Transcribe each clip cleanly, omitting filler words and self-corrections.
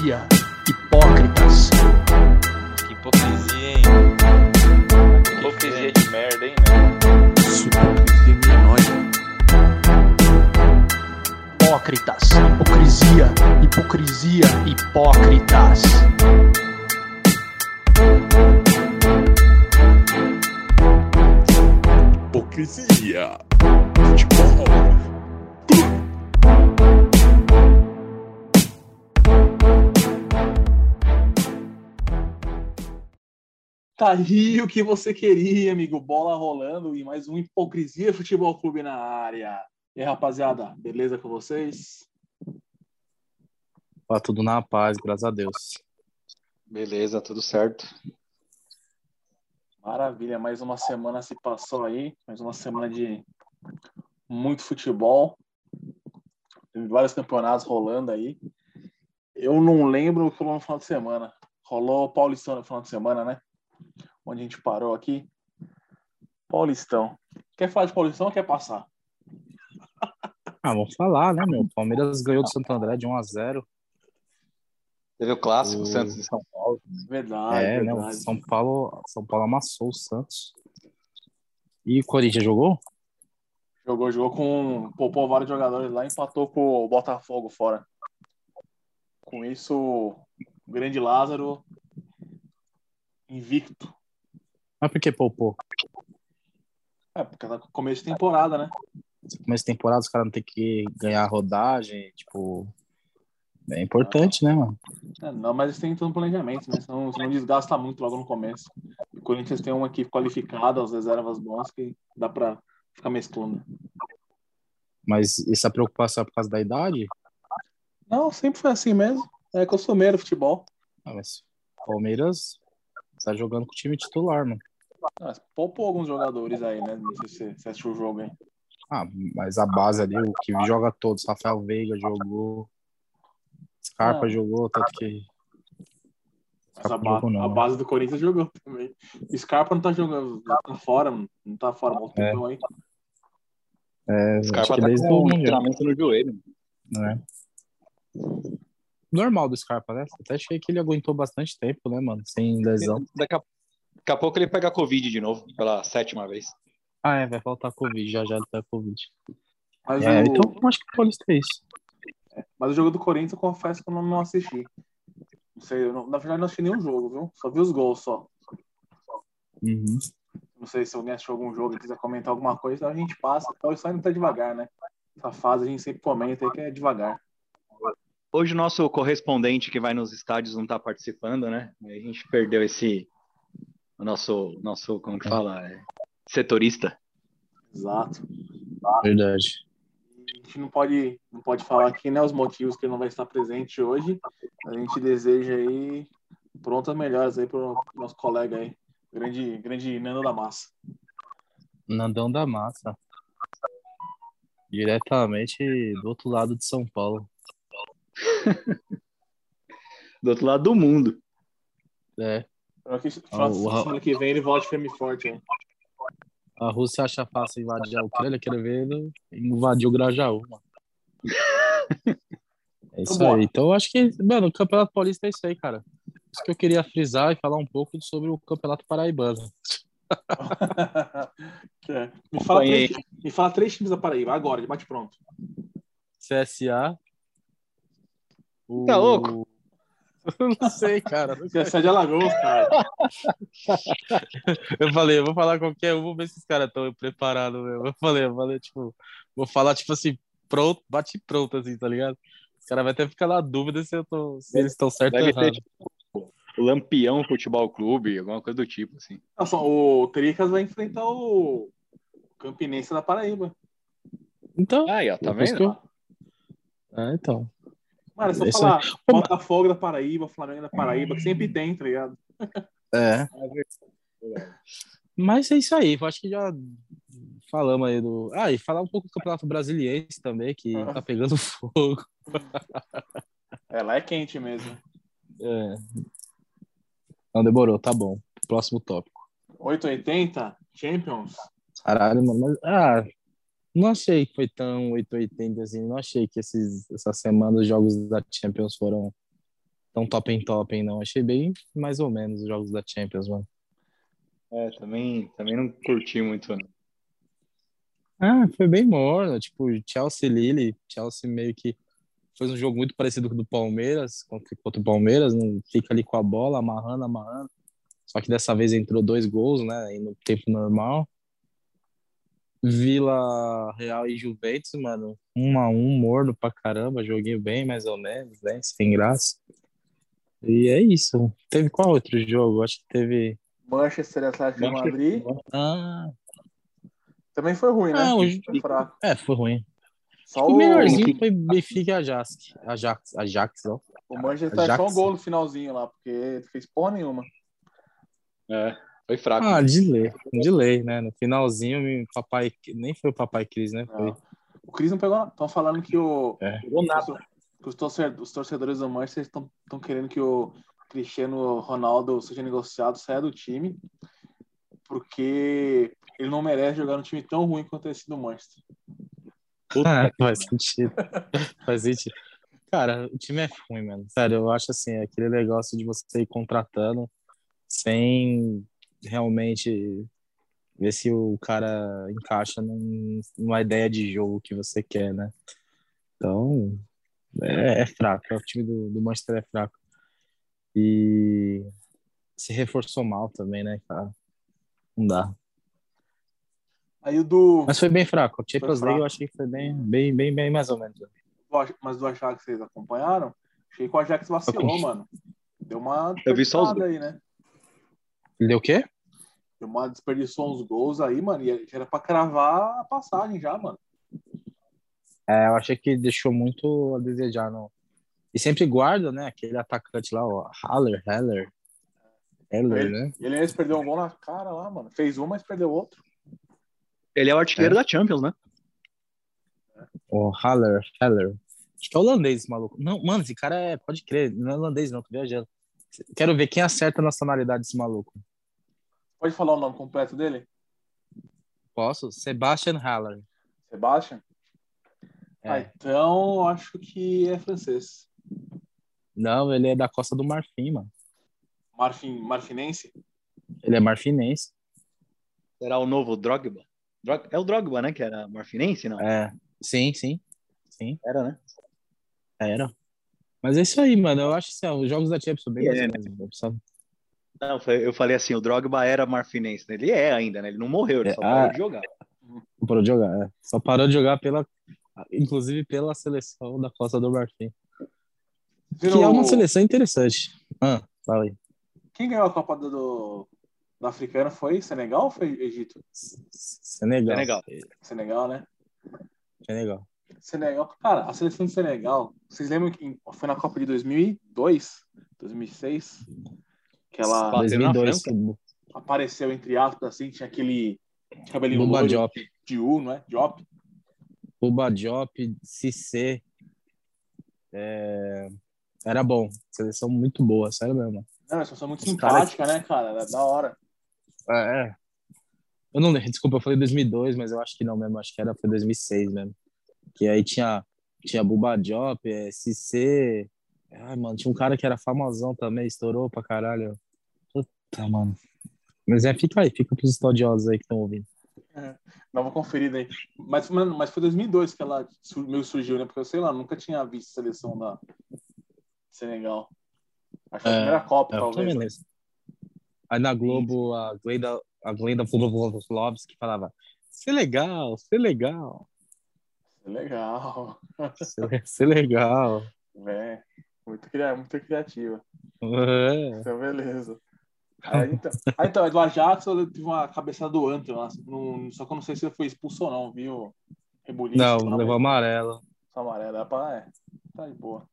hipocrisia, hipócritas. Que hipocrisia, hein? Que hipocrisia de merda, hein, né? Isso, hipocrisia minha. Hipócritas, hipocrisia, hipocrisia, hipócritas. Hipocrisia. Futebol. Tá aí o que você queria, amigo. Bola rolando e mais um Hipocrisia Futebol Clube na área. E aí, rapaziada, beleza com vocês? Tá tudo na paz, graças a Deus. Beleza, tudo certo. Maravilha, mais uma semana se passou aí, mais uma semana de muito futebol. Teve vários campeonatos rolando aí. Eu não lembro o que rolou no final de semana. Rolou o Paulistão no final de semana, né? Onde a gente parou aqui. Paulistão. Quer falar de Paulistão ou quer passar? Ah, vamos falar, né, meu? Palmeiras ganhou do Santo André de 1-0. Teve o clássico, Santos e São Paulo. Verdade, é, verdade. Né, São Paulo amassou o Santos. E o Corinthians jogou? Jogou com... Poupou vários jogadores lá e empatou com o Botafogo fora. Com isso, o grande Lázaro... Invicto. Mas por que poupou? É, porque tá começo de temporada, né? Começo de temporada, os caras não tem que ganhar a rodagem, tipo... É importante, né, mano? É, não, mas eles têm todo um planejamento, né? Senão desgasta muito logo no começo. O Corinthians tem uma aqui qualificada, as reservas bons, que dá pra ficar mesclando. Mas essa preocupação é por causa da idade? Não, sempre foi assim mesmo. É que eu sou meio do futebol. Ah, mas Palmeiras... Tá jogando com o time titular, mano. Ah, poupou alguns jogadores aí, né? Não sei se você assistiu o jogo, hein? Ah, mas a base ali, o que joga todos. Rafael Veiga jogou. Scarpa jogou, tanto que... Mas a base do Corinthians jogou também. Scarpa não tá jogando, tá fora, mano. Não tá fora, mas tempo aí. É, Scarpa tá desde o treinamento no joelho. Né? Normal do Scarpa, né? Até achei que ele aguentou bastante tempo, né, mano? Sem lesão. Daqui a pouco ele pega Covid de novo, pela 7ª vez. Ah, é, vai faltar Covid, já ele tá Covid. Mas é, então acho que o Paulista é isso. É, mas o jogo do Corinthians, eu confesso que eu não assisti. Não sei, na verdade não assisti nenhum jogo, viu? Só vi os gols, só. Uhum. Não sei se alguém achou algum jogo e quiser comentar alguma coisa, a gente passa. Então isso aí não tá devagar, né? Essa fase a gente sempre comenta aí que é devagar. Hoje o nosso correspondente que vai nos estádios não está participando, né? A gente perdeu esse... O nosso como que fala? Setorista. Exato. Verdade. A gente não pode falar aqui, né? Os motivos que ele não vai estar presente hoje. A gente deseja aí prontas melhoras aí para o nosso colega aí. Grande Nando da Massa. Nandão da Massa. Diretamente do outro lado de São Paulo. Do outro lado do mundo. É. Semana que vem ele volta firme e forte, hein? A Rússia acha fácil invadir a Ucrânia, quero ver ele invadir o Grajaú, mano. É isso aí. Então acho que, mano, o Campeonato Paulista é isso aí, cara. Isso que eu queria frisar e falar um pouco sobre o Campeonato Paraibano. Me fala três times da Paraíba agora, de bate pronto. CSA. Tá louco? Eu não sei, cara. Você é de Alagoas, cara. Eu falei, eu vou falar qualquer um, vou ver se os caras estão preparados mesmo. Eu falei, tipo, vou falar, tipo assim, pronto, bate pronto, assim, tá ligado? Os caras vão até ficar na dúvida se eles estão certos ou errados. Tipo, o Lampião Futebol Clube, alguma coisa do tipo, assim. Nossa, o Tricas vai enfrentar o Campinense da Paraíba. Então. Aí, ó, tá vendo? Ah, então. Cara, só falar Botafogo da Paraíba, Flamengo da Paraíba, que sempre tem, tá ligado? É. Mas é isso aí, eu acho que já falamos aí do... Ah, e falar um pouco do Campeonato Brasileiro também, que tá pegando fogo. É, lá é quente mesmo. É. Não, demorou, tá bom. Próximo tópico. 880, Champions? Caralho, mano. Ah... Não achei que foi tão 880 assim. Não achei que essa semana os jogos da Champions foram tão top, não. Achei bem mais ou menos os jogos da Champions, mano. É, também não curti muito, né? Ah, foi bem morno. Tipo, Chelsea meio que fez um jogo muito parecido com o do Palmeiras, contra o Palmeiras, não fica ali com a bola, amarrando. Só que dessa vez entrou 2 gols, né, no tempo normal. Vila Real e Juventus, mano, 1-1, morno pra caramba, joguinho bem, mais ou menos, né, sem graça. E é isso. Teve qual outro jogo? Acho que teve... Manchester e Atlético de Madrid. Ah. Também foi ruim, né? Foi fraco. É, foi ruim. Só o melhorzinho foi Benfica e Ajax, ó. O Manchester Ajax. Só um gol no finalzinho lá, porque fez porra nenhuma. É, foi fraco. Ah, de lei, né? No finalzinho, papai... nem foi o papai Cris, né? Foi... O Cris não pegou. Estão falando que o... pegou nada. Que os torcedores do Manchester estão querendo que o Cristiano Ronaldo seja negociado, saia do time, porque ele não merece jogar num time tão ruim quanto esse do Manchester. Faz sentido. Cara, o time é ruim, mano. Sério, eu acho assim, é aquele negócio de você ir contratando sem realmente ver se o cara encaixa numa ideia de jogo que você quer, né? Então, é fraco. O time do Manchester é fraco. E se reforçou mal também, né, cara? Não dá. Mas foi bem fraco. O Champions League eu achei que foi bem mais ou menos. Mas do Ajax vocês acompanharam? Achei que o Ajax vacilou, mano. Deu uma desperdiçada aí, né? Ele deu o quê? Desperdiçou uns gols aí, mano. E era pra cravar a passagem já, mano. É, eu achei que deixou muito a desejar, não. E sempre guarda, né? Aquele atacante lá, ó. Haller, né? Ele antes perdeu um gol na cara lá, mano. Fez um, mas perdeu outro. Ele é o artilheiro da Champions, né? O Haller. Acho que é holandês, maluco. Não, mano, esse cara é... Pode crer, não é holandês não, tô viajando. Quero ver quem acerta a nacionalidade desse maluco. Pode falar o nome completo dele? Posso? Sebastian Haller. Sebastian? É. Ah, então acho que é francês. Não, ele é da Costa do Marfim, mano. Marfinense? Ele é marfinense. Será o novo Drogba? É o Drogba, né? Que era marfinense, não? É, sim. Era, né? Era. Mas é isso aí, mano. Eu acho que assim, os jogos da Champions são bem mais, não, eu falei assim, o Drogba era marfinense. Né? Ele é ainda, né? Ele não morreu, ele só parou de jogar. Só parou de jogar inclusive pela seleção da Costa do Marfim. Que é uma seleção interessante. Ah, fala aí. Quem ganhou a Copa da Africana foi Senegal ou foi Egito? Senegal, né? Senegal. Cara, a seleção do Senegal, vocês lembram que foi na Copa de 2006? Que ela 2002, apareceu, entre aspas, assim, tinha aquele cabelinho Bouba Diop. Não é? Diop. Bouba Diop, Cissé. Era bom. Seleção muito boa, sério mesmo. Não, seleção muito simpática, né, cara? Era da hora. É. Eu não lembro, desculpa, eu falei 2002, mas eu acho que não mesmo, acho que foi 2006 mesmo. Que aí tinha Bouba Diop, SC. Ai, mano, tinha um cara que era famosão também, estourou pra caralho. Puta, mano. Mas fica pros estudiosos aí que estão ouvindo. É, não vou conferir daí. Mas foi 2002 que ela meio surgiu, né? Porque eu sei lá, nunca tinha visto a seleção da Senegal. Acho que foi a primeira Copa, talvez. Aí na Globo, a Glenda Lopes que falava ser legal. É, muito criativa. É. Então, beleza. Aí, então é do Ajax, eu tive uma cabeçada do Antônio, só que eu não sei se ele foi expulso ou não, viu? Rebuliço. Não, levou amarelo. Amarelo, tá de boa.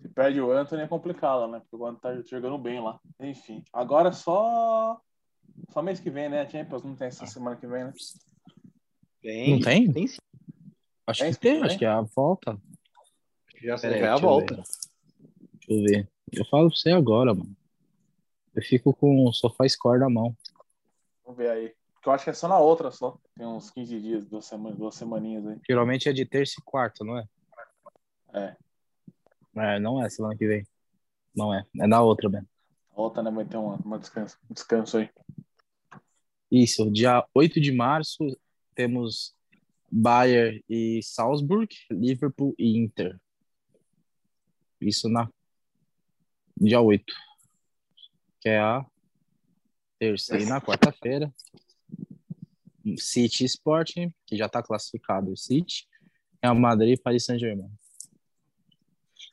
Se perde o Antônio é complicado, né? Porque o Antônio tá jogando bem lá. Enfim, agora só mês que vem, né? A Champions não tem essa semana que vem, né? Tem. Não tem? Tem sim. Acho que é a volta. Já sei, é a volta. Deixa eu ver. Eu falo pra você agora, mano. Eu fico com o SofaScore na mão. Vamos ver aí. Porque eu acho que é só na outra, só. Tem uns 15 dias, 2 semaninhas aí. Geralmente é de terça e quarta, não é? É. É, não é semana que vem. não é. É na outra, Ben. A outra, né? Vai ter uma descanso aí. Isso, dia 8 de março temos Bayern e Salzburg, Liverpool e Inter. Isso na dia 8, que é a terça. E na quarta-feira, City Sporting, que já está classificado o City, é o Madrid e Paris Saint-Germain.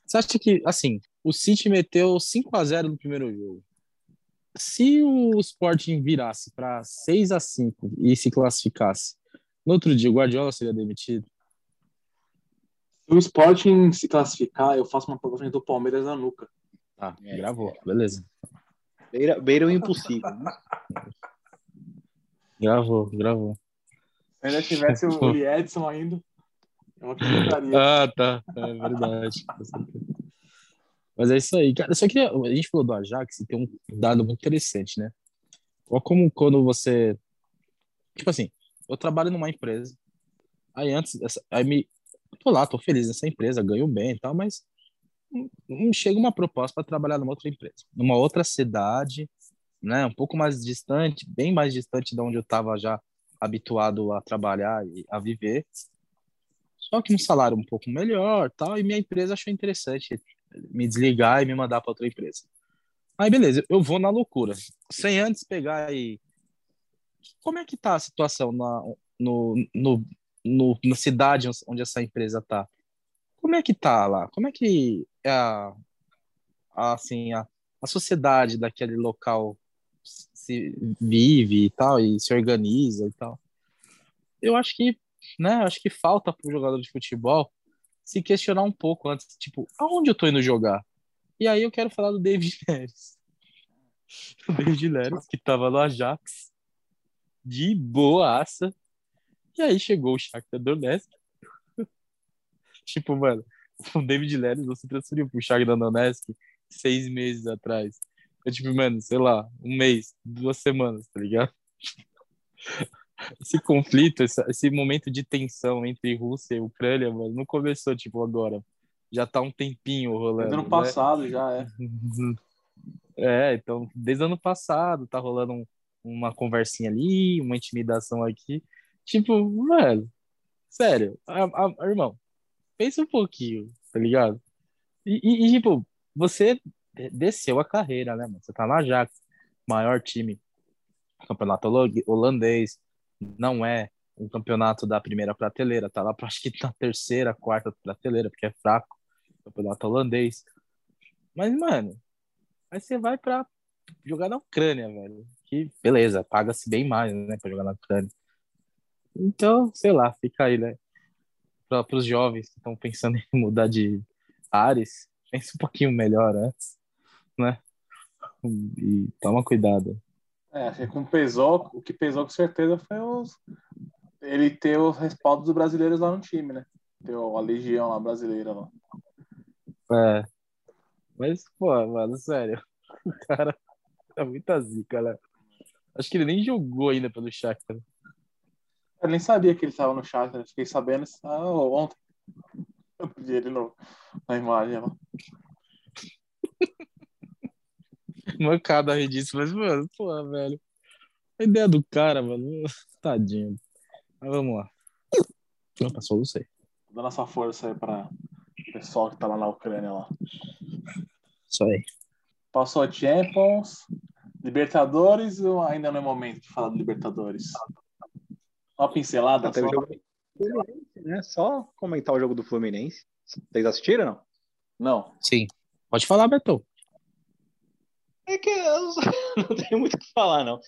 Você acha que, assim, o City meteu 5-0 no primeiro jogo. Se o Sporting virasse para 6-5 e se classificasse, no outro dia o Guardiola seria demitido? Se o Sporting se classificar, eu faço uma proposta do Palmeiras na nuca. Tá, ah, gravou, beleza. Beira o impossível. Gravou. Se ainda tivesse o Edson ainda, eu acreditaria. Ah, tá, é verdade. Mas é isso aí, cara. Só que a gente falou do Ajax e tem um dado muito interessante, né? Olha como quando você... Tipo assim, eu trabalho numa empresa, aí antes... Tô lá, tô feliz nessa empresa, ganho bem e tal, mas não chega uma proposta para trabalhar numa outra empresa, numa outra cidade, né? Um pouco mais distante, bem mais distante de onde eu tava já habituado a trabalhar e a viver. Só que um salário um pouco melhor tal, e minha empresa achou interessante me desligar e me mandar para outra empresa. Aí, beleza, eu vou na loucura. Sem antes pegar aí... Como é que tá a situação na cidade onde essa empresa tá? Como é que tá lá? Como é que é a sociedade daquele local se vive e tal, e se organiza e tal? Eu acho que, né, falta pro jogador de futebol se questionar um pouco antes, tipo, aonde eu tô indo jogar? E aí eu quero falar do David Neres. O David Neres, que tava no Ajax, de boaça, e aí chegou o Shakhtar Donetsk. Tipo, mano, o David Neres não se transferiu pro Shakhtar Donetsk 6 meses atrás. É tipo, mano, sei lá, 1 mês, 2 semanas, tá ligado? Esse conflito, esse momento de tensão entre Rússia e Ucrânia, mano, não começou, tipo, agora. Já tá um tempinho rolando. Desde ano passado, né? Já é. É, então, desde ano passado tá rolando uma conversinha ali, uma intimidação aqui. Tipo, mano, sério, irmão, pensa um pouquinho, tá ligado? E tipo, você desceu a carreira, né, mano? Você tá na Ajax, maior time do campeonato holandês, não é um campeonato da primeira prateleira, tá lá pra, acho que na terceira, quarta prateleira, porque é fraco, campeonato holandês. Mas, mano, aí você vai pra jogar na Ucrânia, velho, que beleza, paga-se bem mais, né, pra jogar na Ucrânia. Então, sei lá, fica aí, né? Para os jovens que estão pensando em mudar de ares, pense um pouquinho melhor antes, né? E toma cuidado. É, com pesou, o que pesou com certeza foi ele ter o respaldo dos brasileiros lá no time, né? Ter a legião lá brasileira lá. É. Mas, pô, mano, sério. O cara tá muita zica, né? Acho que ele nem jogou ainda pelo Shakhtar. Eu nem sabia que ele estava no Shakhtar, fiquei sabendo ontem. Eu pedi ele na imagem lá. Mancada ridícula, mas, mano, porra, velho. A ideia do cara, mano, tadinho. Mas vamos lá. Opa, solucei. Dando essa força aí pra pessoal que tá lá na Ucrânia lá. Isso aí. Passou Champions, Libertadores, ou ainda não é momento de falar de Libertadores? Uma pincelada, só. Jogo... É só comentar o jogo do Fluminense. Vocês assistiram ou não? Não. Sim. Pode falar, Beto. É que eu não tenho muito o que falar, não.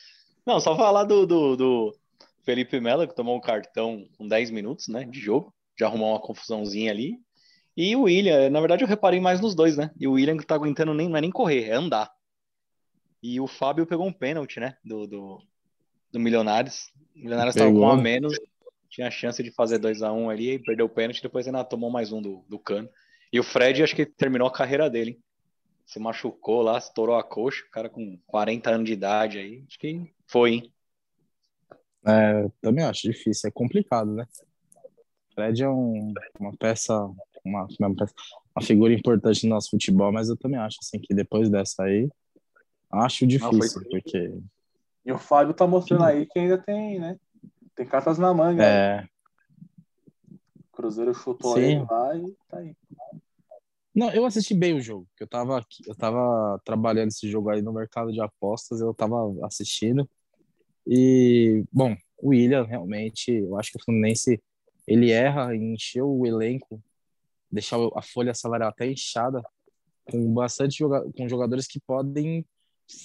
Não, só falar do Felipe Melo, que tomou um cartão com 10 minutos, né, de jogo. Já arrumou uma confusãozinha ali. E o William, na verdade eu reparei mais nos dois, né? E o William que tá aguentando não é nem correr, é andar. E o Fábio pegou um pênalti, né, do Milionários. O Milionários estava com 1 a menos, tinha a chance de fazer 2-1 ali, e perdeu o pênalti, depois ainda tomou mais um do Cano. E o Fred, acho que terminou a carreira dele, hein? Se machucou lá, estourou a coxa, o cara com 40 anos de idade aí, acho que foi, hein? É, também acho difícil, é complicado, né? Fred é uma peça, uma peça uma figura importante no nosso futebol, mas eu também acho assim, que depois dessa aí, acho difícil, porque... E o Fábio tá mostrando aí que ainda tem, né? Tem cartas na manga. É. Né? O Cruzeiro chutou aí lá e tá aí. Não, eu assisti bem o jogo, porque eu tava trabalhando esse jogo aí no mercado de apostas, eu tava assistindo. E, bom, o William realmente, eu acho que o Fluminense, ele erra em encher o elenco, deixar a folha salarial até inchada, com bastante com jogadores que podem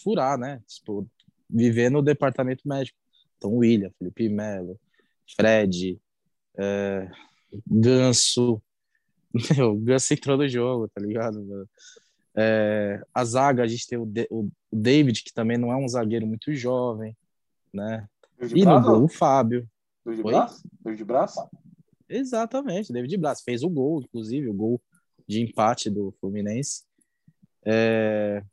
furar, né? Tipo, viver no departamento médico. Então, William, Felipe Melo, Fred, Ganso. O Ganso entrou no jogo, tá ligado? A zaga, a gente tem o David, que também não é um zagueiro muito jovem, né? E no gol, o Fábio. David de braço? Exatamente, David de braço. Fez o gol, inclusive, o gol de empate do Fluminense.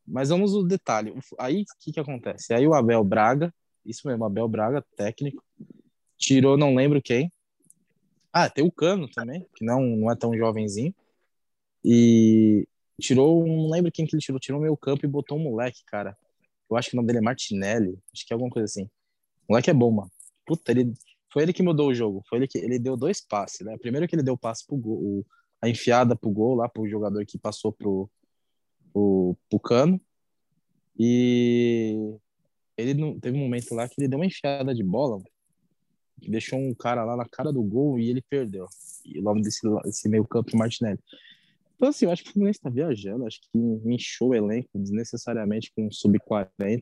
Mas vamos no detalhe. Aí, o que acontece? Aí o Abel Braga, isso mesmo, Abel Braga, técnico, tirou não lembro quem. Ah, tem o Cano também, que não é tão jovenzinho. E tirou, não lembro quem que ele tirou o meio campo e botou um moleque, cara. Eu acho que o nome dele é Martinelli, acho que é alguma coisa assim. O moleque é bom, mano. Puta, foi ele que mudou o jogo, ele deu 2 passes, né? Primeiro que ele deu o passe pro gol, a enfiada pro gol lá, pro jogador que passou pro Cano. E ele teve um momento lá que ele deu uma enfiada de bola, mano. Que deixou um cara lá na cara do gol e ele perdeu. E o nome desse meio campo, Martinelli. Então, assim, eu acho que o Fluminense tá viajando. Acho que encheu o elenco desnecessariamente com um sub-40.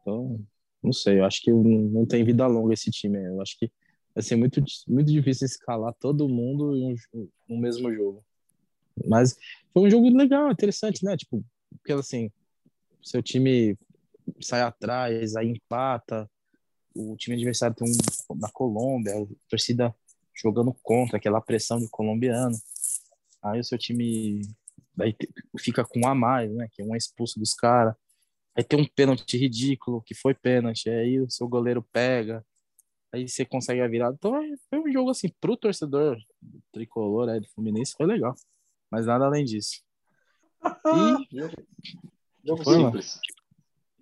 Então, não sei. Eu acho que não tem vida longa esse time. Eu acho que vai ser muito, muito difícil escalar todo mundo em um mesmo jogo. Mas foi um jogo legal, interessante, né? Tipo, porque, assim, seu time sai atrás, aí empata. O time adversário tem um da Colômbia, a torcida jogando contra, aquela pressão de colombiano. Aí o seu time daí fica com um a mais, né? Que é um expulso dos caras. Aí tem um pênalti ridículo, que foi pênalti. Aí o seu goleiro pega. Aí você consegue a virada. Então foi um jogo assim, pro torcedor tricolor aí do Fluminense, foi legal. Mas nada além disso. E... jogo simples.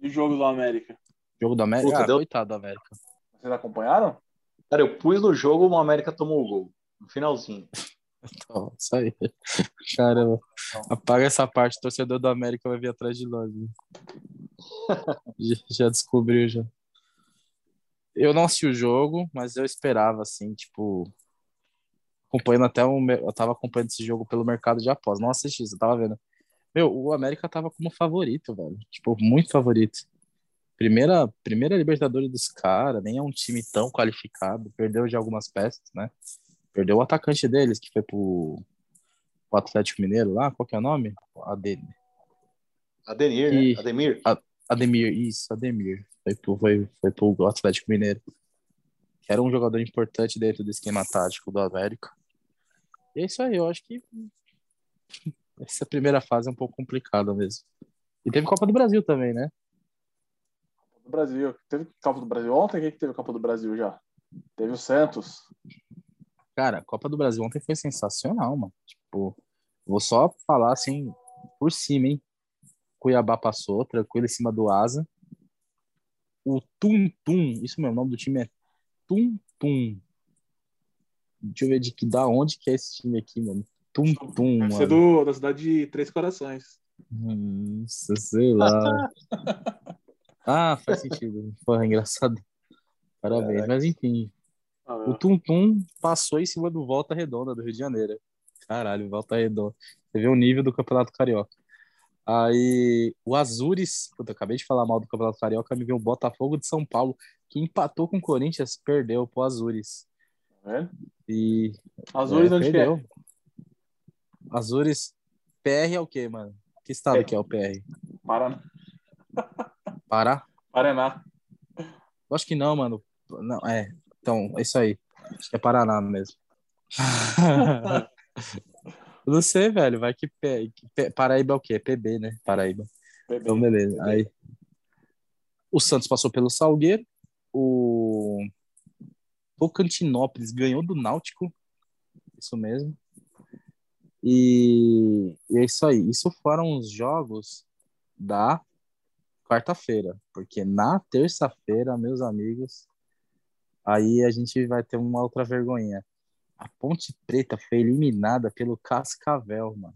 E o jogo do América? Jogo do América? Puta, coitado do América. Vocês acompanharam? Cara, eu pus no jogo, o América tomou o gol. No finalzinho. Então, isso aí. Caramba. Apaga essa parte, o torcedor do América vai vir atrás de nós. Né? Já descobriu, já. Eu não assisti o jogo, mas eu esperava, assim, tipo... Acompanhando até eu tava acompanhando esse jogo pelo mercado de apostas. Não assisti, eu tava vendo. Meu, o América tava como favorito, velho. Tipo, muito favorito. Primeira Libertadores dos caras, nem é um time tão qualificado, perdeu de algumas peças, né? Perdeu o atacante deles, que foi pro Atlético Mineiro lá, qual que é o nome? Ademir. Ademir. Foi pro Atlético Mineiro. Que era um jogador importante dentro do esquema tático do América. E é isso aí, eu acho que essa primeira fase é um pouco complicada mesmo. E teve Copa do Brasil também, né? Brasil. Teve Copa do Brasil ontem? Quem que teve Copa do Brasil já? Teve o Santos. Cara, a Copa do Brasil ontem foi sensacional, mano. Tipo, vou só falar assim, por cima, hein? Cuiabá passou, tranquilo em cima do Asa. O Tum Tum, isso mesmo, o nome do time é Tum Tum. Deixa eu ver da onde que é esse time aqui, mano. Tum Tum, mano. Deve ser da cidade de 3 Corações. Sei lá. Ah, faz sentido. Foi engraçado. Parabéns. Mas enfim. O Tum Tum passou em cima do Volta Redonda do Rio de Janeiro. Caralho, Volta Redonda. Você vê o nível do Campeonato Carioca. Aí, o Azures... Puta, acabei de falar mal do Campeonato Carioca, me veio o Botafogo de São Paulo, que empatou com o Corinthians, perdeu pro Azures. É? E... Azures onde perdeu. É? Azures... PR é o quê, mano? Que estado que é o PR? Paraná. Paraná. Eu acho que não, mano. Não, então, é isso aí. Acho que é Paraná mesmo. Não sei, velho. Vai que Paraíba é o quê? É PB, né? Paraíba. PB. Então, beleza. PB. Aí, o Santos passou pelo Salgueiro. O Tocantinópolis ganhou do Náutico. Isso mesmo. E é isso aí. Isso foram os jogos da quarta-feira, porque na terça-feira, meus amigos, aí a gente vai ter uma outra vergonha. A Ponte Preta foi eliminada pelo Cascavel, mano.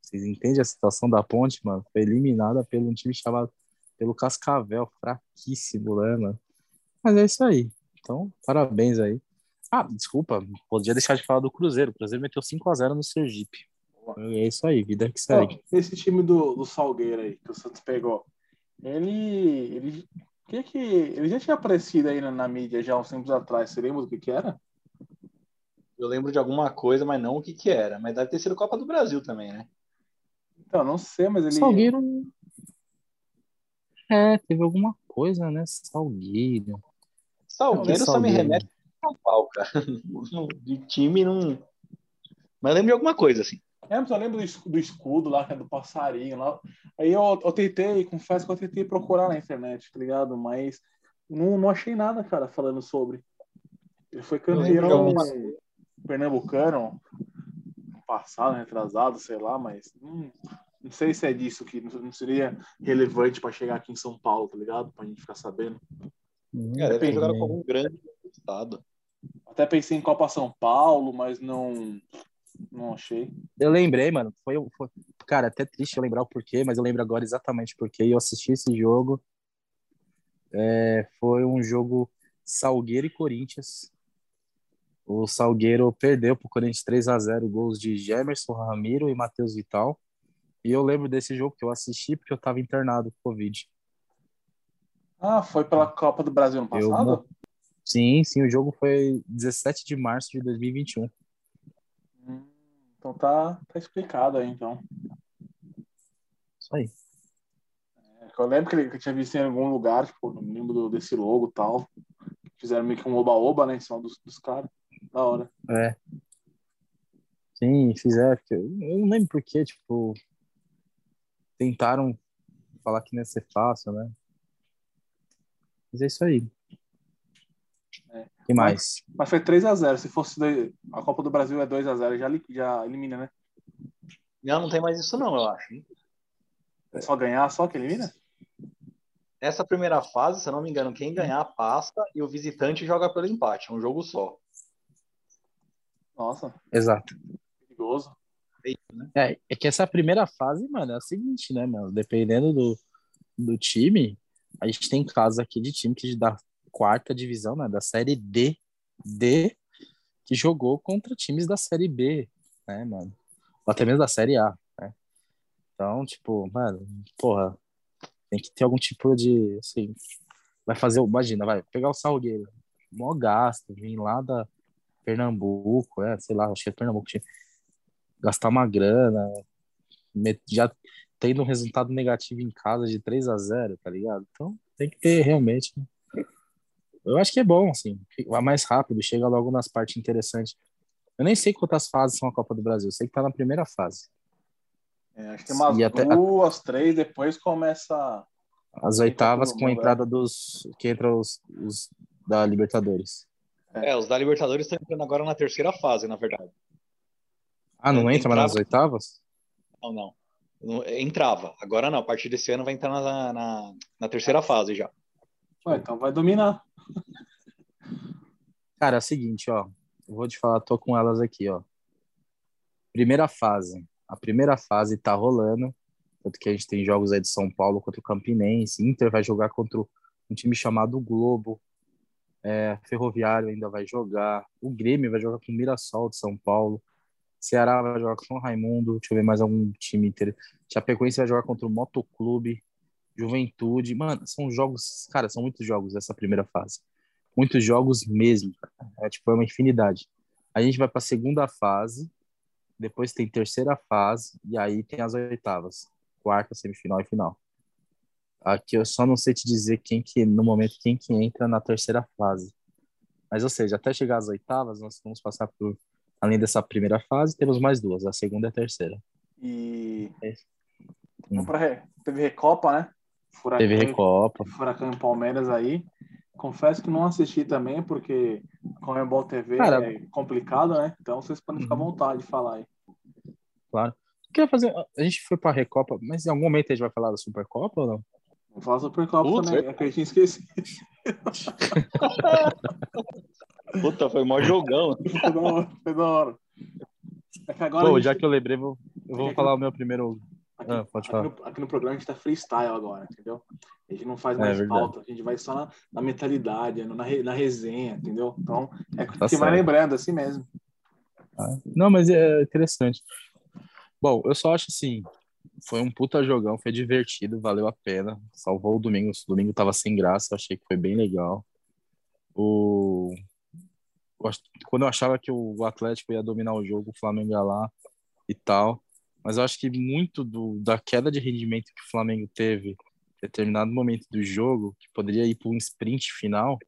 Vocês entendem a situação da Ponte, mano? Foi eliminada pelo um time chamado pelo Cascavel, fraquíssimo, né, mano? Mas é isso aí. Então, parabéns aí. Ah, desculpa, podia deixar de falar do Cruzeiro. O Cruzeiro meteu 5-0 no Sergipe. É isso aí, vida que segue. Esse time do Salgueiro aí, que o Santos pegou, ele já tinha aparecido aí na mídia já uns tempos atrás. Você lembra do que era? Eu lembro de alguma coisa, mas não o que era. Mas deve ter sido Copa do Brasil também, né? Então, não sei, mas ele... Salgueiro... É, teve alguma coisa, né? Salgueiro... Salgueiro só me remete a São Paulo, cara. De time não... Mas lembro de alguma coisa, assim. É, mas eu lembro do escudo lá, do passarinho lá. Aí eu tentei procurar na internet, tá ligado? Mas não achei nada, cara, falando sobre. Ele foi campeão pernambucano, passado, retrasado, sei lá, mas não sei se é disso que não seria relevante pra chegar aqui em São Paulo, tá ligado? Pra gente ficar sabendo. Cara, deve ter jogado com algum grande estado. Até pensei em Copa São Paulo, mas não achei. Eu lembrei, mano. Foi... Cara, até triste eu lembrar o porquê, mas eu lembro agora exatamente porque eu assisti esse jogo. Foi um jogo Salgueiro e Corinthians. O Salgueiro perdeu pro Corinthians 3-0, gols de Gemerson, Ramiro e Matheus Vital. E eu lembro desse jogo que eu assisti porque eu tava internado com Covid. Ah, foi pela Copa do Brasil no passado? Sim, o jogo foi 17 de março de 2021. Então tá explicado aí, então. Isso aí. Eu lembro que eu tinha visto em algum lugar, tipo, não lembro desse logo e tal. Fizeram meio que um oba-oba, né, em cima dos caras. Da hora. É. Sim, fizeram. Eu não lembro porque, tipo, tentaram falar que não ia ser fácil, né? Mas é isso aí. Que mais? Mas foi 3-0. Se fosse a Copa do Brasil é 2-0, já elimina, né? Não tem mais isso não, eu acho. Hein? É só ganhar, só que elimina? Essa primeira fase, se eu não me engano, quem ganhar passa e o visitante joga pelo empate. É um jogo só. Nossa. Exato. Perigoso. É que essa primeira fase, mano, é a seguinte, né, mano? Dependendo do time... A gente tem casos aqui de time que da quarta divisão, né, da série D, que jogou contra times da série B, né, mano? Ou até mesmo da série A, né? Então, tipo, mano, porra, tem que ter algum tipo de, assim, vai pegar o Salgueiro, mó gasto, vir lá da Pernambuco, sei lá, acho que é Pernambuco, gastar uma grana, já... tendo um resultado negativo em casa de 3-0, tá ligado? Então, tem que ter realmente... Eu acho que é bom, assim. Vai mais rápido, chega logo nas partes interessantes. Eu nem sei quantas fases são a Copa do Brasil. Eu sei que tá na primeira fase. Acho que tem umas duas, três, depois começa... As oitavas com a entrada dos... Que entra os da Libertadores. Os da Libertadores estão entrando agora na terceira fase, na verdade. Ah, não entra mais nas oitavas? Não. Entrava, agora não, a partir desse ano vai entrar na terceira fase já. Ué, então vai dominar. Cara, é o seguinte, ó, eu vou te falar, tô com elas aqui, ó. A primeira fase tá rolando, tanto que a gente tem jogos aí de São Paulo contra o Campinense, Inter vai jogar contra um time chamado Globo, Ferroviário ainda vai jogar, o Grêmio vai jogar com o Mirassol de São Paulo, Ceará vai jogar com São Raimundo, deixa eu ver mais algum time interessante. Chapecoense vai jogar contra o Motoclube, Juventude. Mano, são jogos, cara, são muitos jogos essa primeira fase. Muitos jogos mesmo, cara. É uma infinidade. A gente vai pra segunda fase, depois tem terceira fase, e aí tem as oitavas, quarta, semifinal e final. Aqui eu só não sei te dizer no momento quem que entra na terceira fase. Mas, ou seja, até chegar às oitavas, nós vamos passar por... Além dessa primeira fase, temos mais duas, a segunda e a terceira. E... Teve Recopa, né? Furacão, teve Recopa. Furacão e Palmeiras aí. Confesso que não assisti também, porque Comebol TV é complicado, né? Então vocês podem ficar à vontade de falar aí. Claro. Queria fazer... A gente foi para a Recopa, mas em algum momento a gente vai falar da Supercopa ou não? Vamos falar da Supercopa também, é que a gente esqueceu. Puta, foi mó jogão. Foi da hora. É que agora já que eu lembrei, eu vou falar o meu primeiro... Aqui no programa a gente tá freestyle agora, entendeu? A gente não faz mais pauta, a gente vai só na mentalidade, na resenha, entendeu? Então, é o que vai lembrando, assim mesmo. Não, mas é interessante. Bom, eu só acho assim, foi um puta jogão, foi divertido, valeu a pena, salvou o domingo tava sem graça, eu achei que foi bem legal. Quando eu achava que o Atlético ia dominar o jogo, o Flamengo ia lá e tal... Mas eu acho que muito da queda de rendimento que o Flamengo teve em determinado momento do jogo, que poderia ir para um sprint final,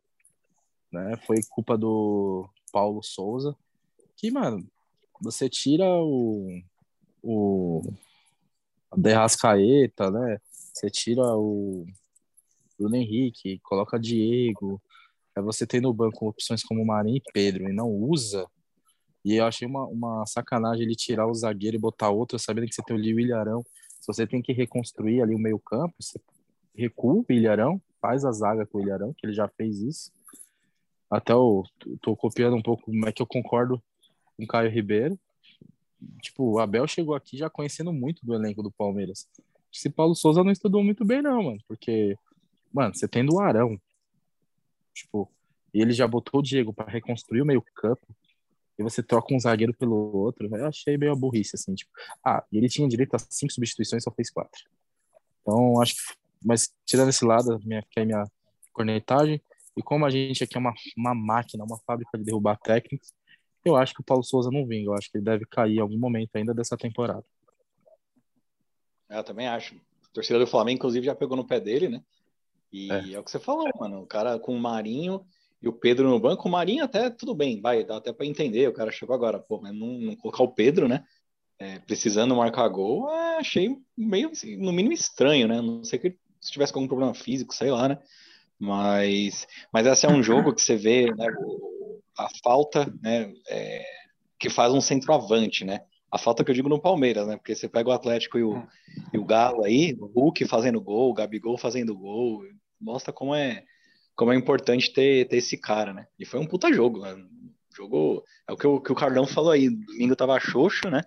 né, foi culpa do Paulo Souza, que, mano, você tira o Derrascaeta, né, você tira o Bruno Henrique, coloca Diego, aí você tem no banco opções como Marinho e Pedro, e não usa. E eu achei uma sacanagem ele tirar o zagueiro e botar outro, sabendo que você tem o Ilharão. Se você tem que reconstruir ali o meio campo, você recua o Ilharão, faz a zaga com o Ilharão, que ele já fez isso. Até eu tô copiando um pouco, mas que eu concordo com o Caio Ribeiro. Tipo, o Abel chegou aqui já conhecendo muito do elenco do Palmeiras. Esse Paulo Souza não estudou muito bem não, mano. Porque, mano, você tem do Arão. Tipo, ele já botou o Diego para reconstruir o meio campo. E você troca um zagueiro pelo outro, eu achei meio a burrice, assim, tipo, ele tinha direito a 5 substituições, só fez 4. Então, acho que, mas tirando esse lado, que é a minha cornetagem, e como a gente aqui é uma máquina, uma fábrica de derrubar técnicos, eu acho que o Paulo Souza não vinga, eu acho que ele deve cair em algum momento ainda dessa temporada. Eu também acho. A torcida do Flamengo, inclusive, já pegou no pé dele, né? E é o que você falou, mano, o cara com o Marinho... E o Pedro no banco, o Marinho até, tudo bem, vai, dá até pra entender, o cara chegou agora, pô, mas não colocar o Pedro, né, precisando marcar gol, achei meio, no mínimo, estranho, né, não sei que se tivesse algum problema físico, sei lá, né, mas esse é um jogo que você vê, né, a falta, né, que faz um centroavante, né, a falta que eu digo no Palmeiras, né, porque você pega o Atlético e o Galo aí, o Hulk fazendo gol, o Gabigol fazendo gol, mostra como é importante ter esse cara, né? E foi um puta jogo, mano. Jogo é o que o Carlão falou aí, domingo tava xoxo, né?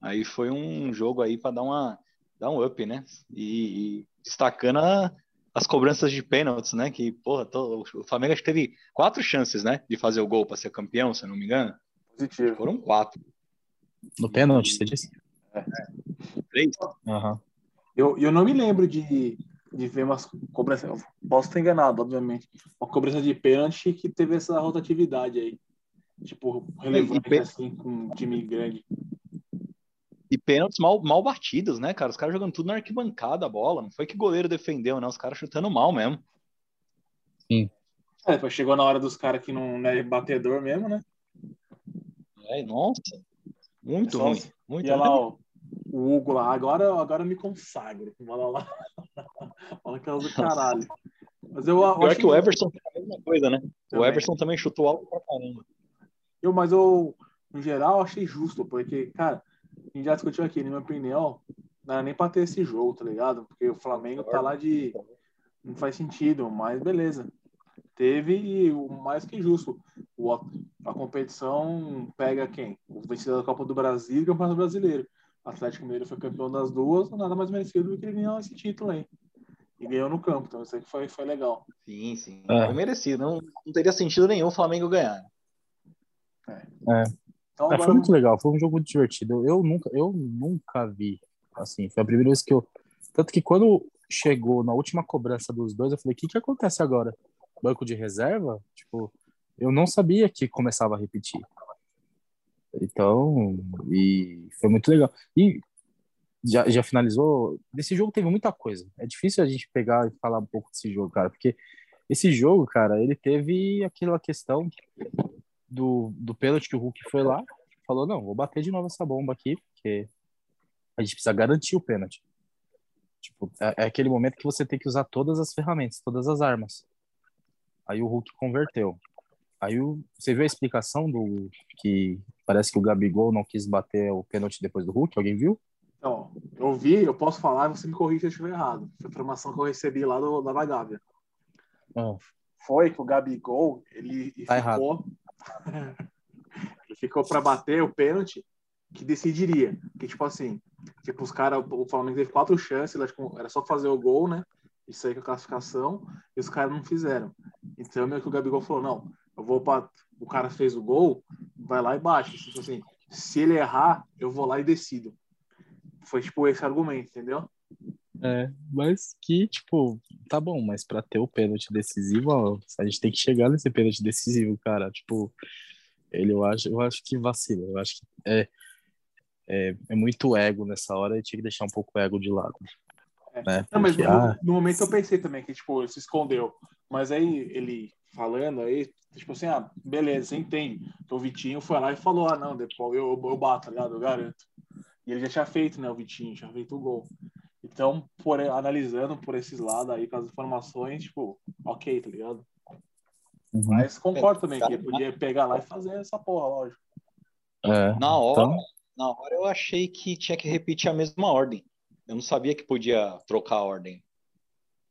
Aí foi um jogo aí pra dar um up, né? E destacando as cobranças de pênaltis, né? Que, porra, o Flamengo acho que teve 4 chances, né? De fazer o gol pra ser campeão, se eu não me engano. Positivo. Foram 4. No pênalti, você disse? É. 3. Uhum. Eu não me lembro de ver umas cobranças, posso estar enganado, obviamente, uma cobrança de pênalti que teve essa rotatividade aí, tipo, relevante, assim, com um time grande. E pênaltis mal batidos, né, cara? Os caras jogando tudo na arquibancada, a bola, não foi que o goleiro defendeu, né? Os caras chutando mal mesmo. Sim. Depois chegou na hora dos caras que não é batedor mesmo, né? Nossa, muito ruim. Muito ruim. Lá, o Hugo lá, agora eu me consagro. Olha lá. Olha que do caralho. Mas eu acho que o Everson fez a mesma coisa, né? Também. O Everson também chutou alto pra caramba. Mas eu, no geral, achei justo, porque, cara, a gente já discutiu aqui, na minha opinião, não era nem pra ter esse jogo, tá ligado? Porque o Flamengo tá lá de... Não faz sentido, mas beleza. Teve e o mais que justo. A competição pega quem? O vencedor da Copa do Brasil e o Campeonato Brasileiro. O Atlético Mineiro foi campeão das duas, nada mais merecido do que ele ganhar esse título aí. E ganhou no campo, então isso aí foi legal. Sim, sim. Foi merecido. Não teria sentido nenhum o Flamengo ganhar. Então, agora... Foi muito legal, foi um jogo divertido. Eu nunca vi, assim, foi a primeira vez que eu... Tanto que quando chegou na última cobrança dos dois, eu falei, o que acontece agora? Banco de reserva? Tipo, eu não sabia que começava a repetir. Então, e foi muito legal. E já finalizou. Desse jogo teve muita coisa. É difícil a gente pegar e falar um pouco desse jogo, cara, porque esse jogo, cara, ele teve aquela questão do pênalti que o Hulk foi lá, falou, não, vou bater de novo essa bomba aqui, porque a gente precisa garantir o pênalti. Tipo, é aquele momento que você tem que usar todas as ferramentas, todas as armas. Aí o Hulk converteu. Aí você viu a explicação do que parece que o Gabigol não quis bater o pênalti depois do Hulk? Alguém viu? Não, eu vi, eu posso falar, você me corrige se eu estiver errado. Foi a informação que eu recebi lá da Bagávia. Foi que o Gabigol, ele tá ficou... ele ficou pra bater o pênalti que decidiria. Que tipo assim, tipo os caras, o Flamengo teve 4 chances, era só fazer o gol, né? Isso aí que é a classificação, e os caras não fizeram. Então meio que o Gabigol falou, não... Eu vou para o cara fez o gol, vai lá e bate. Tipo assim, se ele errar, eu vou lá e decido. Foi tipo esse argumento, entendeu? É, mas que tipo, tá bom, mas para ter o pênalti decisivo, ó, a gente tem que chegar nesse pênalti decisivo, cara. Tipo, ele eu acho que vacila, eu acho que é muito ego nessa hora e tinha que deixar um pouco o ego de lado. É. Né? Não, mas no momento eu pensei também que tipo, ele se escondeu, mas aí ele falando aí, tipo assim, ah, beleza, você entende. Então o Vitinho foi lá e falou, ah, não, depois eu bato, tá ligado? Eu garanto. E ele já tinha feito, né, o Vitinho, já feito o gol. Então, analisando por esses lados aí, com as informações, tipo, ok, tá ligado? Uhum. Mas concordo também, que ele podia pegar lá e fazer essa porra, lógico. É, na hora eu achei que tinha que repetir a mesma ordem. Eu não sabia que podia trocar a ordem.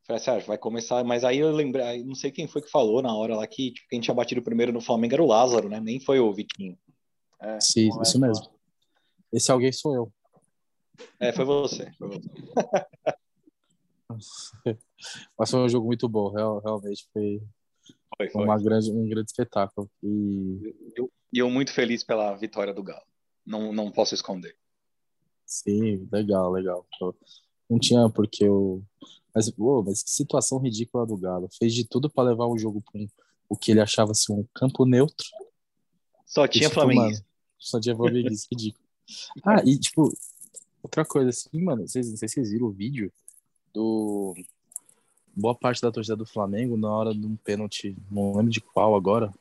Falei assim, ah, vai começar, mas aí eu lembrei, não sei quem foi que falou na hora lá que tipo, quem tinha batido primeiro no Flamengo era o Lázaro, né? Nem foi o Vitinho. É, sim, isso mesmo. Esse alguém sou eu. É, foi você. Mas foi um jogo muito bom, realmente foi. Um grande espetáculo. E eu muito feliz pela vitória do Galo. Não posso esconder. Sim, legal. Não tinha porque eu... Mas que situação ridícula do Galo. Fez de tudo pra levar o jogo pra o que ele achava assim, um campo neutro. Só tinha Flamengo. Só tinha Flamengo, ridículo. Ah, e tipo, outra coisa assim, mano, não sei se vocês viram o vídeo do... Boa parte da torcida do Flamengo na hora de um pênalti, não lembro de qual agora.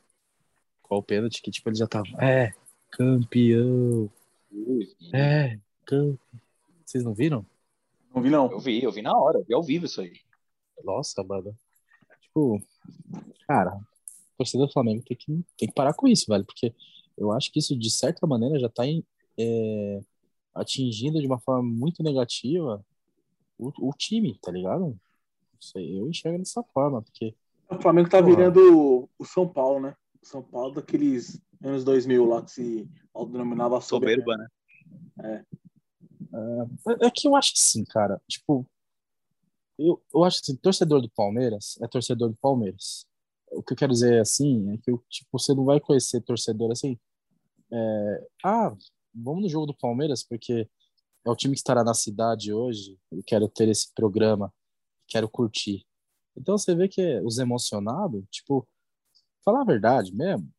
Qual pênalti, que tipo, ele já tava... É, campeão. É, campeão. Vocês não viram? Não vi, não. Eu vi na hora, eu vi ao vivo isso aí. Nossa, mano. Tipo, cara, a torcida do Flamengo tem que parar com isso, velho, porque eu acho que isso, de certa maneira, já tá atingindo de uma forma muito negativa o time, tá ligado? Não sei, eu enxergo dessa forma, porque... O Flamengo tá virando o São Paulo, né? O São Paulo daqueles anos 2000 lá que se autodenominava soberba, né? É. É que eu acho que sim, cara. Tipo, eu acho que assim, torcedor do Palmeiras é torcedor do Palmeiras. O que eu quero dizer assim é que tipo, você não vai conhecer torcedor assim. Vamos no jogo do Palmeiras porque é o time que estará na cidade hoje. Eu quero ter esse programa, quero curtir. Então você vê que os emocionados, tipo, falar a verdade mesmo,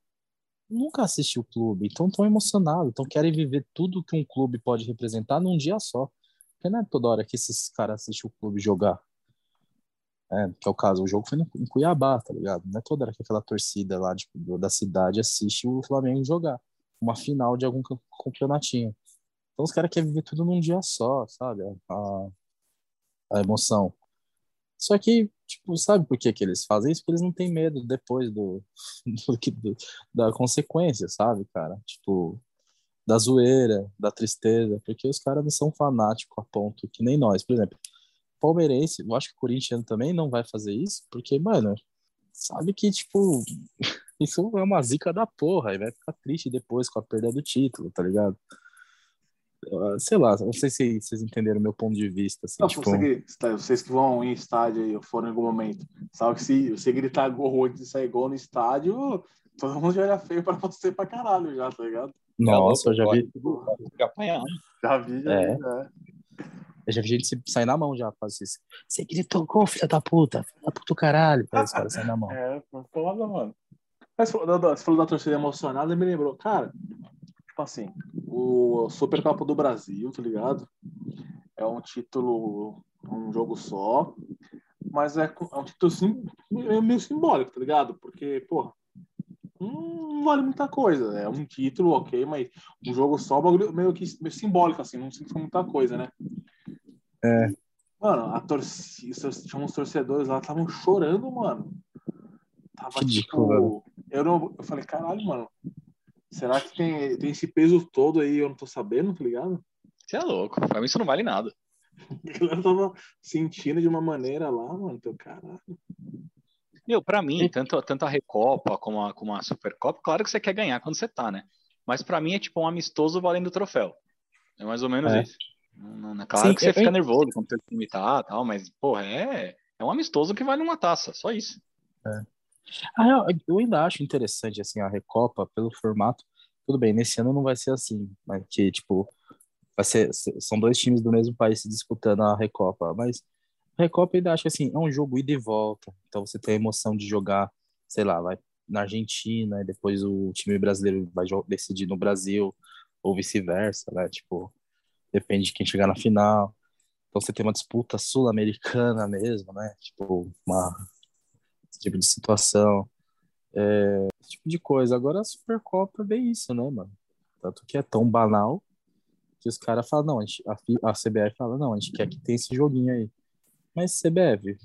nunca assisti o clube, então estão emocionados, então querem viver tudo que um clube pode representar num dia só. Porque não é toda hora que esses caras assistem o clube jogar. Que é o caso, o jogo foi em Cuiabá, tá ligado? Não é toda hora que aquela torcida lá da cidade assiste o Flamengo jogar. Uma final de algum campeonatinho. Então os caras querem viver tudo num dia só, sabe? A emoção. Só que, tipo, sabe por que eles fazem isso? Porque eles não têm medo depois da consequência, sabe, cara? Tipo, da zoeira, da tristeza, porque os caras não são fanáticos a ponto que nem nós. Por exemplo, palmeirense, eu acho que o corintiano também não vai fazer isso, porque, mano, sabe que, tipo, isso é uma zica da porra, e vai ficar triste depois com a perda do título, tá ligado? Sei lá, não sei se vocês entenderam o meu ponto de vista. Assim, não, tipo... vocês que vão em estádio aí, ou foram em algum momento, sabe que se você gritar gol antes de sair gol no estádio, todo mundo já olha feio pra você pra caralho já, tá ligado? Nossa, eu já vi. Já vi. Eu já vi gente sair na mão já, faz isso. Você gritou gol, filha da puta do caralho, pra esse cara sair na mão. Foda, mano. Mas você falou da torcida emocionada e me lembrou, cara... Tipo assim, o Supercopa do Brasil, tá ligado? É um título, um jogo só, mas é um título sim, meio simbólico, tá ligado? Porque, porra, não vale muita coisa. É um título, ok, mas um jogo só, meio simbólico, assim, não significa muita coisa, né? É. Mano, tinha uns torcedores lá que estavam chorando, mano. tava tipo... Eu falei, caralho, mano, será que tem esse peso todo aí, eu não tô sabendo, tá ligado? Você é louco, pra mim isso não vale nada. Eu tava sentindo de uma maneira lá, mano, teu caralho. Meu, pra mim, tanto a Recopa como a Supercopa, claro que você quer ganhar quando você tá, né? Mas pra mim é tipo um amistoso valendo o troféu. É mais ou menos isso. Claro Sim, que você fica nervoso quando você se imitar e tal, mas, porra, é um amistoso que vale uma taça, só isso. É. Eu ainda acho interessante, assim, a Recopa pelo formato. Tudo bem, nesse ano não vai ser assim, né? Que, tipo, são dois times do mesmo país se disputando a Recopa, mas a Recopa eu ainda acho que, assim, é um jogo ida e volta, então você tem a emoção de jogar, sei lá, vai na Argentina e depois o time brasileiro vai decidir no Brasil ou vice-versa, né? Tipo, depende de quem chegar na final. Então você tem uma disputa sul-americana mesmo, né? Tipo, esse tipo de situação. Esse tipo de coisa. Agora a Supercopa é bem isso, né, mano? Tanto que é tão banal que os caras falam, não, a CBF fala, não, a gente quer que tenha esse joguinho aí. Mas CBF,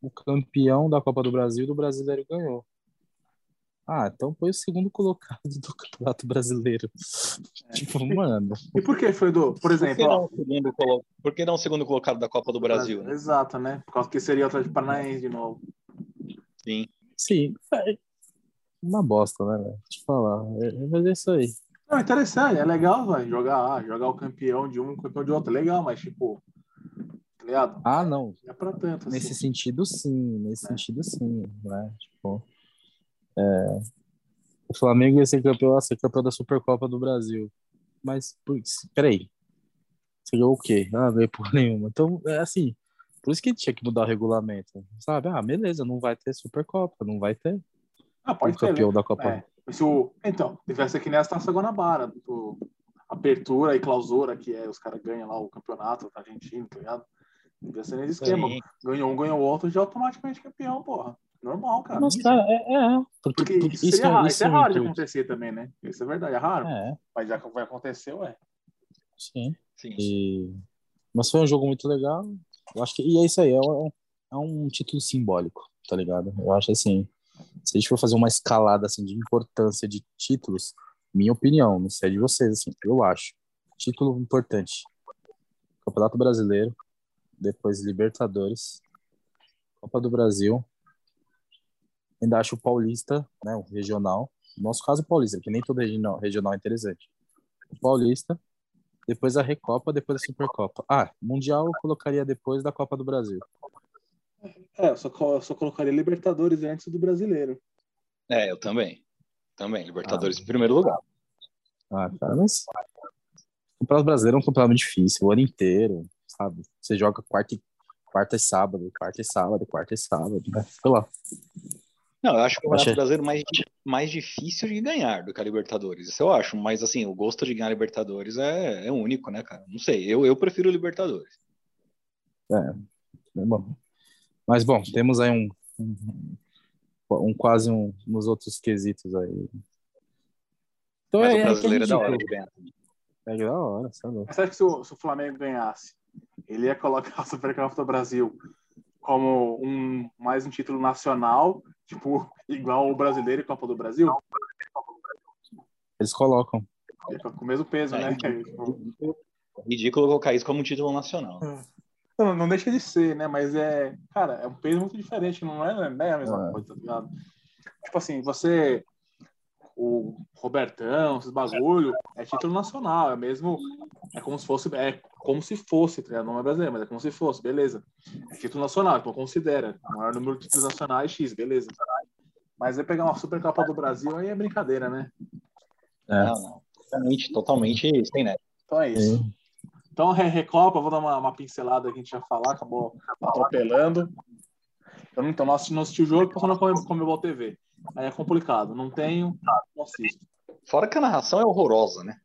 o campeão da Copa do Brasil do Brasileiro ganhou. Ah, então foi o segundo colocado do Campeonato Brasileiro. Tipo, mano... E por que foi por exemplo... Por que não o segundo colocado da Copa do Brasil? Né? Exato, né? Por causa que seria o Atlético Paranaense de novo. Sim. Uma bosta, né? Deixa eu te falar. Mas é isso aí. Não, interessante. É legal, velho. Jogar o campeão de um e o campeão de outro. É legal, mas tipo... Ligado? Ah, não. É pra tanto, assim. Nesse sentido, sim. Nesse sentido, sim. Né? Tipo... O Flamengo ia ser campeão da Supercopa do Brasil. Mas, peraí, você ganhou o quê? Ah, não é porra nenhuma. Então, é assim, por isso que tinha que mudar o regulamento, sabe? Ah, beleza, não vai ter Supercopa, não vai ter pode ter, campeão, né? Da Copa. Então, tivesse aqui nessa Taça Guanabara, apertura e clausura, que os caras ganham lá o campeonato da Argentina, tá ligado? Devia ser nesse esquema. Ganhou um, ganhou o outro, já automaticamente campeão, porra. Normal, cara. Nossa, cara, porque isso é raro de acontecer também, né? Isso é verdade, é raro. É. Mas já que vai acontecer, ué. Sim. Mas foi um jogo muito legal. Eu acho que... E é isso aí, é um título simbólico, tá ligado? Eu acho assim, se a gente for fazer uma escalada assim, de importância de títulos, minha opinião, não sei de vocês, assim, eu acho. Título importante. Campeonato Brasileiro, depois Libertadores, Copa do Brasil... Ainda acho o Paulista, né, o regional. No nosso caso, o Paulista, porque nem todo regional é interessante. O Paulista, depois a Recopa, depois a Supercopa. Ah, Mundial eu colocaria depois da Copa do Brasil. Eu só colocaria Libertadores antes do Brasileiro. Eu também. Libertadores em primeiro lugar. Ah, cara, mas... O Campeonato Brasileiro é um campeonato difícil, o ano inteiro, sabe? Você joga quarta e sábado, né? Sei lá. Não, eu acho que o Campeonato Brasileiro mais difícil de ganhar do que a Libertadores. Isso eu acho, mas assim, o gosto de ganhar Libertadores é único, né, cara? Não sei, eu prefiro Libertadores. É bom. Mas, bom, temos aí quase nos outros quesitos aí. Então, mas o brasileiro é da hora de ganhar. É da hora, sabe? Você acha que se o Flamengo ganhasse, ele ia colocar a Supercopa do Brasil como mais um título nacional... Tipo, igual o brasileiro e Copa do Brasil? Eles colocam. Com o mesmo peso, né? Ridículo colocar isso como um título nacional. Não deixa de ser, né? Mas cara, é um peso muito diferente, não é, né? A mesma coisa, tá ligado? Tipo assim, você... O Robertão, esses bagulho, é título nacional, é mesmo... É como se fosse, não é brasileiro, mas é como se fosse, beleza. É título nacional, então considera. O maior número de títulos nacionais, X, beleza. Mas pegar uma Supercopa do Brasil aí é brincadeira, né? Não. Totalmente sem nexo. Então é isso. Então, Recopa, vou dar uma pincelada que a gente ia falar, acabou atropelando. Então, não assisti o jogo, porque eu não Comebol TV. Aí é complicado, não tenho, não assisto. Fora que a narração é horrorosa, né?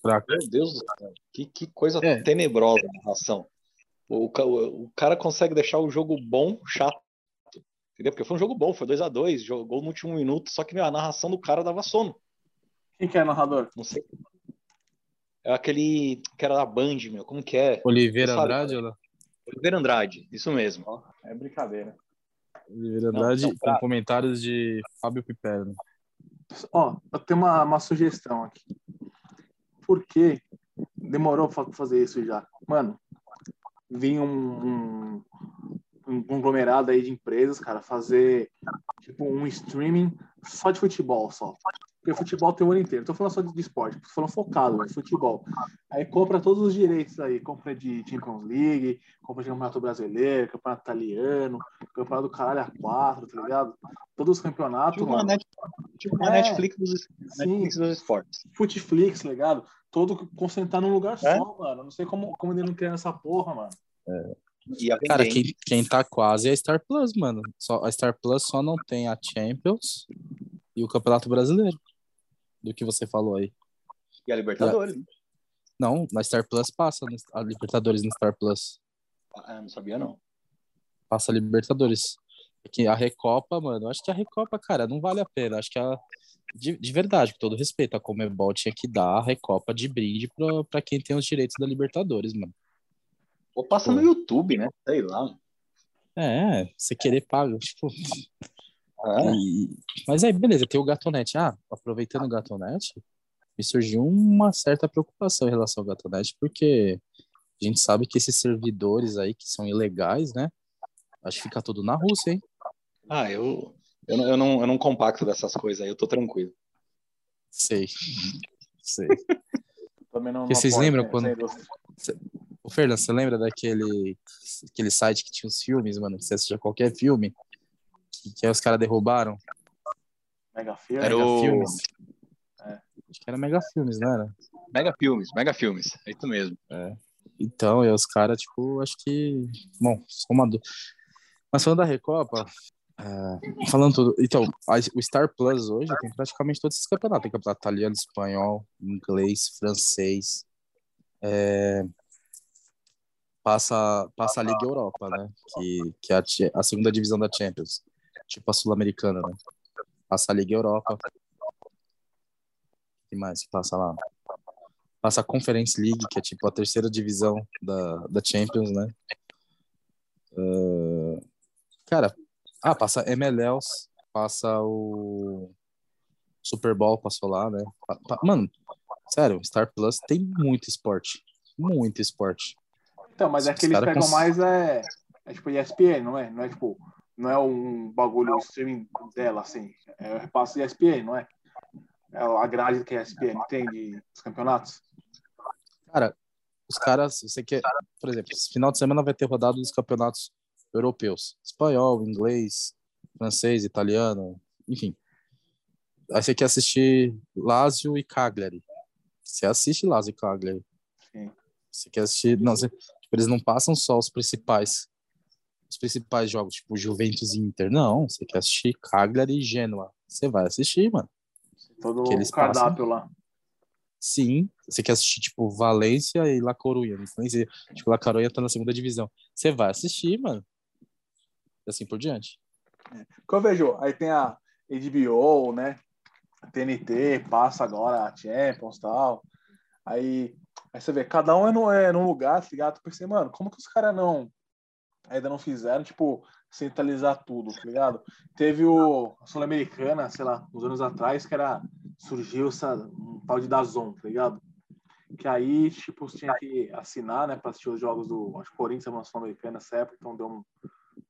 Fraca. Meu Deus do céu, que coisa tenebrosa a narração. O cara consegue deixar o jogo bom, chato. Entendeu? Porque foi um jogo bom, foi 2-2, jogou no último minuto, só que a narração do cara dava sono. Quem que é narrador? Não sei. É aquele que era da Band, meu, como que é? Oliveira Andrade? Oliveira Andrade, isso mesmo. É brincadeira. Oliveira Andrade não, com comentários de Fábio Piperno. Ó, eu tenho uma sugestão aqui. Por que demorou para fazer isso já? Mano, vinha um conglomerado aí de empresas, cara, fazer tipo um streaming só de futebol, só. Porque futebol tem o ano inteiro. Tô falando só de esporte, tô falando focado, futebol. Aí compra todos os direitos aí. Compra de Champions League, compra de Campeonato Brasileiro, Campeonato Italiano, Campeonato do Caralho A4, tá ligado? Todos os campeonatos. Tipo, a Netflix dos esportes. Futflix, ligado? Todo concentrar num lugar só, mano. Não sei como ele não criaram essa porra, mano. Cara, quem tá quase é a Star Plus, mano. A Star Plus só não tem a Champions e o Campeonato Brasileiro. Do que você falou aí. E a Libertadores. Não, na Star Plus passa. A Libertadores na Star Plus. Ah, não sabia, não. Passa a Libertadores. Porque a Recopa, mano, acho que a Recopa, cara, não vale a pena. Acho que de verdade, com todo respeito, a Conmebol tinha que dar a Recopa de brinde pra quem tem os direitos da Libertadores, mano. Ou passa no YouTube, né? Sei lá. Você querer paga, tipo... Mas aí, beleza, tem o Gatonete. Aproveitando o Gatonete, me surgiu uma certa preocupação em relação ao Gatonete, porque a gente sabe que esses servidores aí que são ilegais, né? Acho que fica tudo na Rússia, hein? Eu não compacto dessas coisas aí, eu tô tranquilo. Sei. Também não vocês apoio, lembram quando... Ô, Fernando, você lembra daquele site que tinha os filmes, mano? Que você assistia qualquer filme? Que aí os caras derrubaram. Mega Filmes. Acho que era Mega Filmes, não era? Mega Filmes, é isso mesmo. Então, e os caras, tipo, acho que... Bom, só uma dúvida. Mas falando da Recopa, falando tudo... Então, o Star Plus hoje tem praticamente todos esses campeonatos. Tem campeonato italiano, espanhol, inglês, francês. Passa a Liga Europa, né? Que é a segunda divisão da Champions. Tipo a Sul-Americana, né? Passa a Liga Europa. O que mais passa lá? Passa a Conference League, que é tipo a terceira divisão da Champions, né? Passa MLS, passa o Super Bowl, passou lá, né? Mano, sério, Star Plus tem muito esporte. Muito esporte. Então, mas é que eles pegam mais tipo ESPN, não é? Não é tipo... Não é um bagulho streaming dela, assim. É o repasso de ESPN, não é? É a grade que a ESPN tem dos campeonatos. Cara, os caras... Você quer, por exemplo, esse final de semana vai ter rodado dos campeonatos europeus. Espanhol, inglês, francês, italiano, enfim. Aí você quer assistir Lazio e Cagliari. Você assiste Lazio e Cagliari. Sim. Você quer assistir... Não, eles não passam só os principais... Os principais jogos, tipo Juventus e Inter. Não, você quer assistir Cagliari e Genoa. Você vai assistir, mano. Todo o cardápio lá. Sim, você quer assistir, tipo, Valência e La Coruña. Tipo, La Coruña tá na segunda divisão. Você vai assistir, mano. E assim por diante. Que eu vejo, aí tem a HBO, né? A TNT, passa agora a Champions e tal. Aí você vê, cada um é num lugar, tá ligado? Eu pensei, mano, como que os caras ainda não fizeram, tipo, centralizar tudo, tá ligado? Teve a Sul-Americana, sei lá, uns anos atrás, que surgiu um tal de DAZN, tá ligado? Que aí, tipo, você tinha que assinar, né, pra assistir os jogos do Corinthians, na Sul-Americana, nessa época, então deu um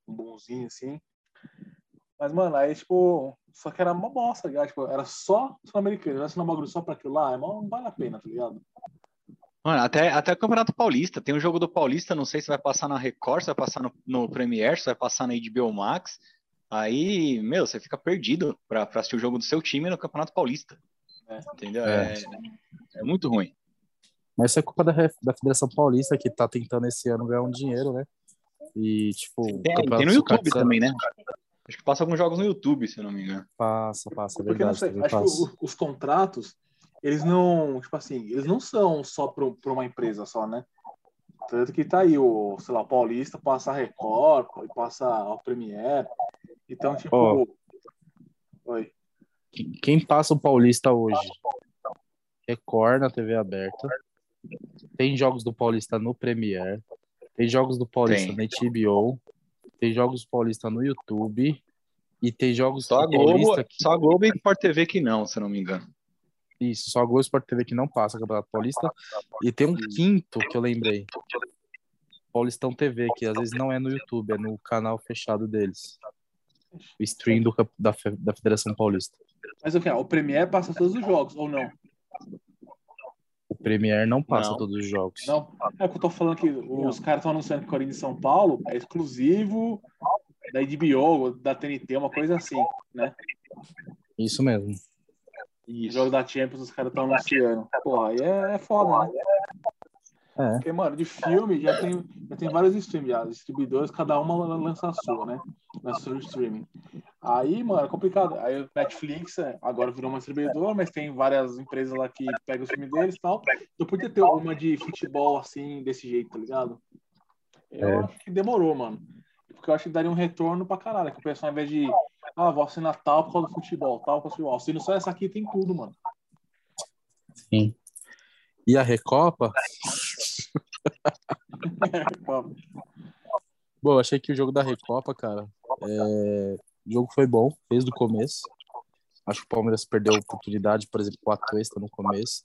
bonzinho, assim. Mas, mano, aí, tipo, só que era uma bosta, tá ligado? Tipo, era só Sul-Americana, assinar um bagulho só pra aquilo lá, não vale a pena, tá ligado? Mano, até o Campeonato Paulista. Tem um jogo do Paulista, não sei se vai passar na Record, se vai passar no Premier, se vai passar na HBO Max. Aí, meu, você fica perdido pra assistir o jogo do seu time no Campeonato Paulista. Entendeu? É muito ruim. Mas isso é culpa da Federação Paulista, que tá tentando esse ano ganhar um dinheiro, né? E, tipo... Tem no YouTube também, né? Acho que passa alguns jogos no YouTube, se eu não me engano. Passa, é verdade. Porque, não sei, acho que os contratos... Eles não são só para uma empresa só, né? Tanto que tá aí o Paulista passa a Record, passa a Premier. Então, tipo... Oi. Quem passa o Paulista hoje? Record na TV aberta. Tem jogos do Paulista no Premier. Tem jogos do Paulista na HBO. Tem jogos paulistas no YouTube e tem jogos só paulistas... Que... Só a Globo e Sport TV que não, se não me engano. Isso, só a Globo e Sport TV que não passa Campeonato Paulista. E tem um quinto que eu lembrei. Paulistão TV, que às vezes não é no YouTube, é no canal fechado deles. O stream da Federação Paulista. Mas o Premier passa todos os jogos, ou não? O Premier não passa todos os jogos. Não. É o que eu tô falando aqui. Os caras estão anunciando que o Corinthians e São Paulo é exclusivo da HBO, da TNT, uma coisa assim, né? Isso mesmo. E o jogo da Champions os caras estão anunciando. Pô, aí é foda, né? É. Porque, mano, de filme já tem vários streams, já. Distribuidores, cada uma lança a sua, né? Lança o streaming. Aí, mano, é complicado. Aí o Netflix agora virou uma distribuidora, mas tem várias empresas lá que pegam os filmes deles e tal. Eu podia ter uma de futebol, assim, desse jeito, tá ligado? Eu acho que demorou, mano. Porque eu acho que daria um retorno pra caralho. Que o pessoal, ao invés de, vou assinar tal por causa do futebol, tal por causa do futebol. Assino só essa aqui, tem tudo, mano. Sim. E a Recopa... Bom, achei que o jogo da Recopa, cara, o jogo foi bom desde o começo. Acho que o Palmeiras perdeu a oportunidade, por exemplo, 4 extra no começo.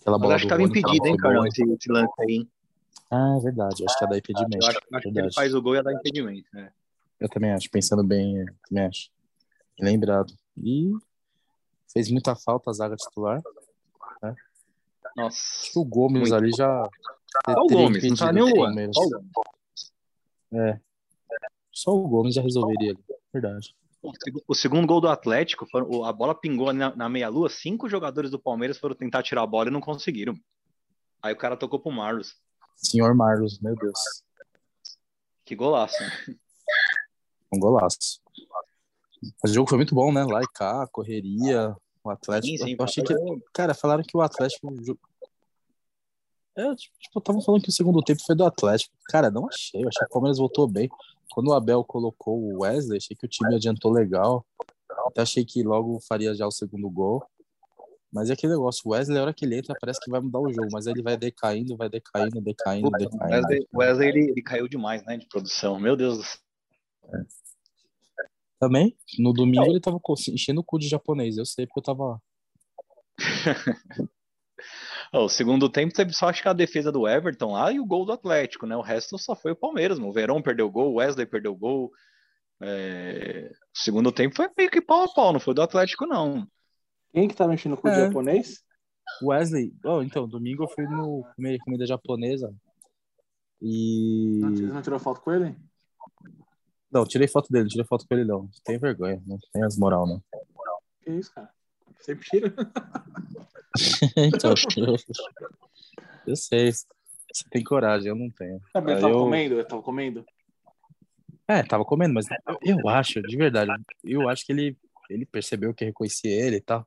Aquela bola, acho que estava impedido, hein, cara, esse lance aí, hein? Ah, é verdade, acho que ia dar impedimento. Acho que ele faz o gol e ia dar impedimento, né? Eu também acho, pensando bem, também acho. Lembrado. E fez muita falta a zaga titular, né? Nossa. Acho que o Gomes muito ali já... Só o Gomes, não tá nem o Palmeiras. Só o Gomes já resolveria ali, verdade. O segundo gol do Atlético, a bola pingou na meia-lua, 5 jogadores do Palmeiras foram tentar tirar a bola e não conseguiram. Aí o cara tocou pro Marlos. Senhor Marlos, meu Deus. Que golaço, né? Um golaço. O jogo foi muito bom, né? Lá e cá, correria... O Atlético, sim, eu achei que... Cara, falaram que o Atlético... Estavam falando que o segundo tempo foi do Atlético. Cara, não achei. Eu achei que o Palmeiras voltou bem. Quando o Abel colocou o Wesley, achei que o time adiantou legal. Até achei que logo faria já o segundo gol. Mas é aquele negócio. O Wesley, a hora que ele entra, parece que vai mudar o jogo. Mas aí ele vai decaindo. O Wesley, ele caiu demais, né, de produção. Meu Deus do céu. Também, no domingo ele tava enchendo o cu de japonês, eu sei, porque eu tava lá. O segundo tempo teve só, acho que a defesa do Everton lá e o gol do Atlético, né? O resto só foi o Palmeiras, mano. O Verón perdeu gol, o Wesley perdeu gol. O segundo tempo foi meio que pau a pau, não foi do Atlético, não. Quem que tava enchendo o cu de japonês? Wesley. Então, domingo eu fui no comer comida japonesa e... Não tirou foto com ele? Não, tirei foto com ele não. Tem vergonha, não tem as moral, não. Que isso, cara? Sempre tira. Então, eu sei. Você tem coragem, eu não tenho. Também eu tava comendo? Tava comendo, mas eu acho, de verdade, eu acho que ele percebeu que eu reconheci ele e tal.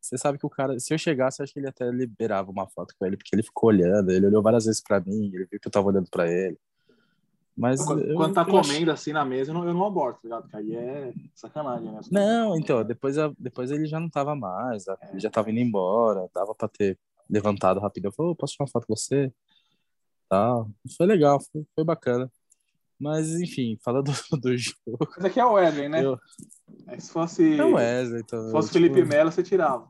Você sabe que o cara, se eu chegasse, eu acho que ele até liberava uma foto com ele, porque ele ficou olhando, ele olhou várias vezes pra mim, ele viu que eu tava olhando pra ele. Mas quando tá comendo assim na mesa, eu não aborto, ligado? Porque aí é sacanagem, né? Não, então, depois ele já não tava mais, ele já tava indo embora, dava pra ter levantado rapidinho. Eu falei, posso tirar uma foto com você? Tal. Foi legal, foi bacana. Mas, enfim, falando do jogo... Mas aqui é o Wesley, né? Se fosse... É o Wesley, então... Se fosse o Felipe Melo, você tirava.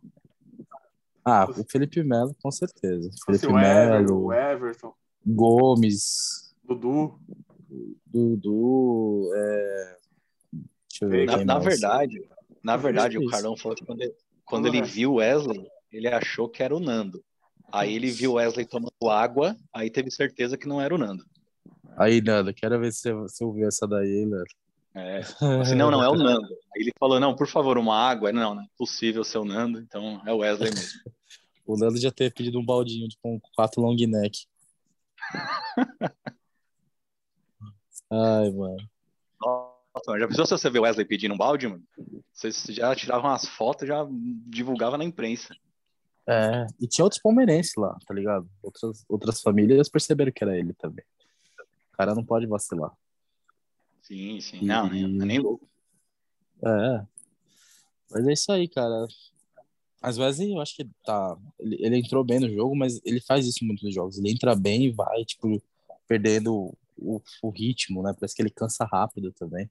O Felipe Melo, com certeza. Se fosse o Everton. Gomes... Dudu, deixa eu ver. Na verdade, o Carlão falou que quando ele viu o Wesley, ele achou que era o Nando. Aí ele viu o Wesley tomando água, aí teve certeza que não era o Nando. Aí, Nando, quero ver se você ouviu essa daí, Nando. Assim, não, é o Nando. Aí ele falou, não, por favor, uma água. Não é possível ser o Nando, então é o Wesley mesmo. O Nando já teve pedido um baldinho com 4 long neck. Ai, mano. Nossa, já pensou se você ver o Wesley pedindo um balde, mano? Vocês já tiravam as fotos, já divulgava na imprensa. E tinha outros palmeirenses lá, tá ligado? Outras famílias perceberam que era ele também. O cara não pode vacilar. Sim. E... Não, nem louco. Mas é isso aí, cara. Às vezes eu acho que tá... Ele entrou bem no jogo, mas ele faz isso muito nos jogos. Ele entra bem e vai, tipo, perdendo... o ritmo, né? Parece que ele cansa rápido também.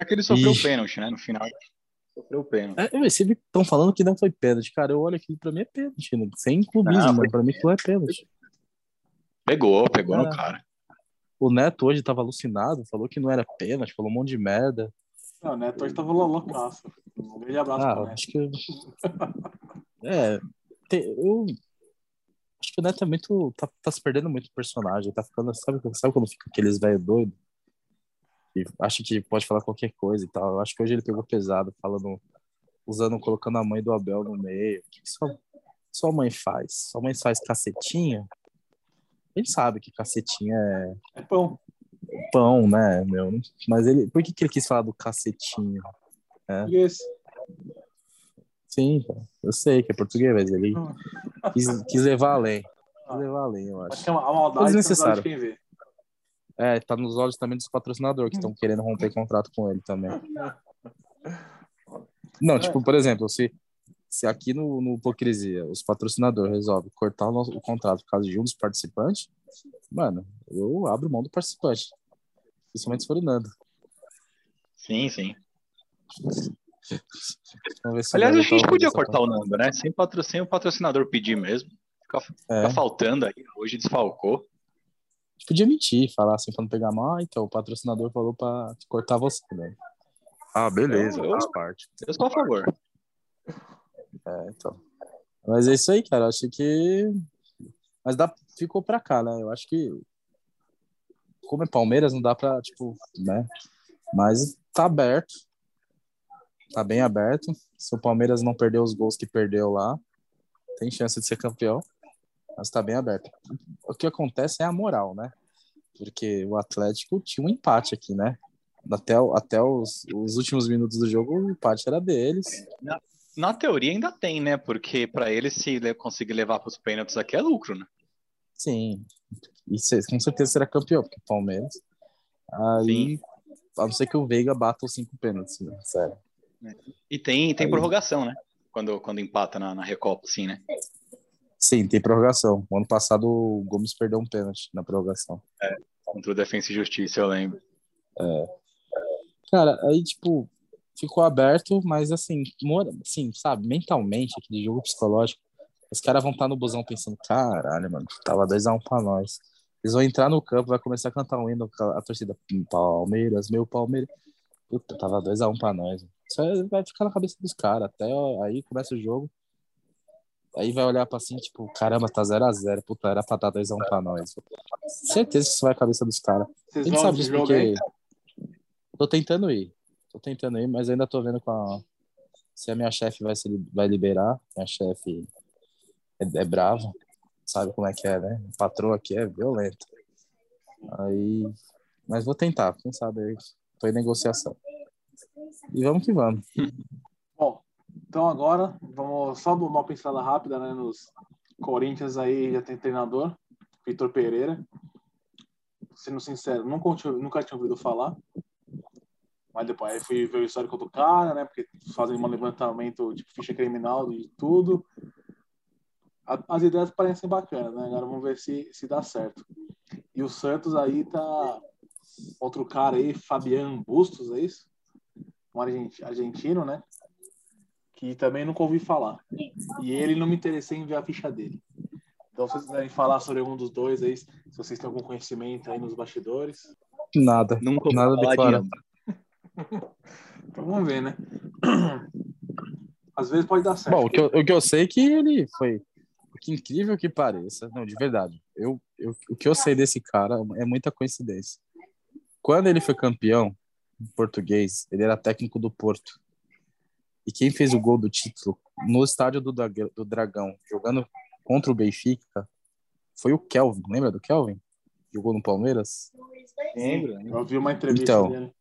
É que ele sofreu o pênalti, né? No final, ele sofreu o pênalti. Estão falando que não foi pênalti. Cara, eu olho aquilo, pra mim é pênalti. Né? Sem clubismo, mas pra mim aquilo é pênalti. Pegou no cara. O Neto hoje tava alucinado, falou que não era pênalti, falou um monte de merda. Não, o Neto hoje tava loucaço. Um grande abraço pro Neto. Acho que... eu acho que o Neto é muito... Tá se perdendo muito o personagem. Tá ficando... Sabe quando fica aqueles velho doido? E acha que pode falar qualquer coisa e tal. Eu acho que hoje ele pegou pesado, colocando a mãe do Abel no meio. O que sua mãe faz? Sua mãe faz cacetinha? A gente sabe que cacetinha é pão. Pão, né, meu? Mas ele... Por que ele quis falar do cacetinho? É. Isso. Sim, eu sei que é português, mas ele quis levar além. Quis levar além, eu acho. Acho que é uma maldade desnecessária. Tá nos olhos também dos patrocinadores que estão querendo romper contrato com ele também. Não, tipo, por exemplo, se aqui no Hipocrisia os patrocinadores resolvem cortar o contrato por causa de um dos participantes, mano, eu abro mão do participante. Principalmente se for o Nando. Sim, sim. Aliás, a gente podia cortar o Nando, né? Sem o patrocinador pedir mesmo. Fica faltando aí, hoje desfalcou. Podia mentir, falar assim pra não pegar mal, então o patrocinador falou pra cortar você, né? Ah, beleza, faz parte. Eu sou a favor. Então. Mas é isso aí, cara. Acho que. Mas ficou pra cá, né? Eu acho que. Como é Palmeiras, não dá pra, tipo, né? Mas tá aberto. Tá bem aberto. Se o Palmeiras não perder os gols que perdeu lá, tem chance de ser campeão. Mas tá bem aberto. O que acontece é a moral, né? Porque o Atlético tinha um empate aqui, né? Até os últimos minutos do jogo, o empate era deles. Na teoria ainda tem, né? Porque pra eles, se conseguir levar pros pênaltis aqui, é lucro, né? Sim. E com certeza será campeão, porque o Palmeiras... Aí, sim. A não ser que o Veiga bata os 5 pênaltis, né? Sério. E tem prorrogação, né? Quando empata na Recopa, assim, né? Sim, tem prorrogação. O ano passado o Gomes perdeu um pênalti na prorrogação. Contra o Defensa e Justiça, eu lembro. Cara, aí, tipo, ficou aberto, mas assim, sabe, mentalmente, aquele jogo psicológico, os caras vão estar no busão pensando, caralho, mano, tava 2-1 pra nós. Eles vão entrar no campo, vai começar a cantar um hino, a torcida, Palmeiras, meu Palmeiras. Puta, tava 2-1 pra nós. Isso aí vai ficar na cabeça dos caras, até aí começa o jogo. Aí vai olhar pra assim, tipo, caramba, tá 0-0, puta, era pra dar 2-1 pra nós. Certeza que isso vai a cabeça dos caras. Vocês vão sabe disso porque... Aí? Tô tentando ir, mas ainda tô vendo se a minha chefe vai liberar. Minha chefe é brava, sabe como é que é, né? A patroa aqui é violenta. Aí... Mas vou tentar, quem sabe aí. Tô em negociação. E vamos que vamos. Bom. Então agora, vamos só dar uma pincelada rápida, né, nos Corinthians aí já tem treinador, Vitor Pereira. Sendo sincero, nunca tinha ouvido falar, mas depois aí fui ver o histórico do cara, né, porque fazem um levantamento de ficha criminal e tudo. As ideias parecem bacanas, né, agora vamos ver se dá certo. E o Santos aí tá, outro cara aí, Fabian Bustos, é isso? Um argentino, né? E também nunca ouvi falar. E ele não me interessei em ver a ficha dele. Então, se vocês quiserem falar sobre algum dos dois aí, se vocês têm algum conhecimento aí nos bastidores. Nada. Nunca ouvi nada declarado. Então, vamos ver, né? Às vezes pode dar certo. Bom, o que eu sei é que ele foi... Que incrível que pareça. Não, de verdade. O que eu sei desse cara é muita coincidência. Quando ele foi campeão português, ele era técnico do Porto. E quem fez o gol do título no estádio do Dragão, jogando contra o Benfica, foi o Kelvin. Lembra do Kelvin? Jogou no Palmeiras? Lembro. Eu vi uma entrevista dele.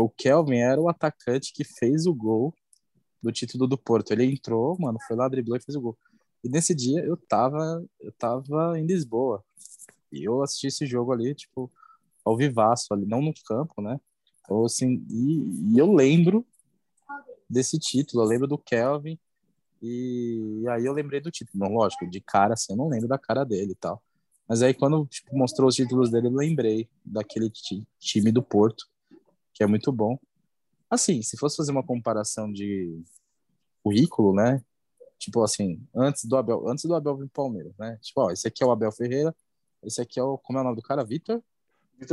O Kelvin era o atacante que fez o gol do título do Porto. Ele entrou, mano, foi lá, driblou e fez o gol. E nesse dia eu tava em Lisboa. E eu assisti esse jogo ali, tipo, ao vivaço ali, não no campo, né? Então, assim, e eu lembro desse título, eu lembro do Kelvin e aí eu lembrei do título, não, lógico, de cara assim, eu não lembro da cara dele e tal, Mas aí quando tipo, mostrou os títulos dele, eu lembrei daquele time do Porto, que é muito bom. Assim, se fosse fazer uma comparação de currículo, né? Tipo assim, antes do Abel vir pro Palmeiras, né? Tipo, ó, esse aqui é o Abel Ferreira, esse aqui é o... Como é o nome do cara? Vitor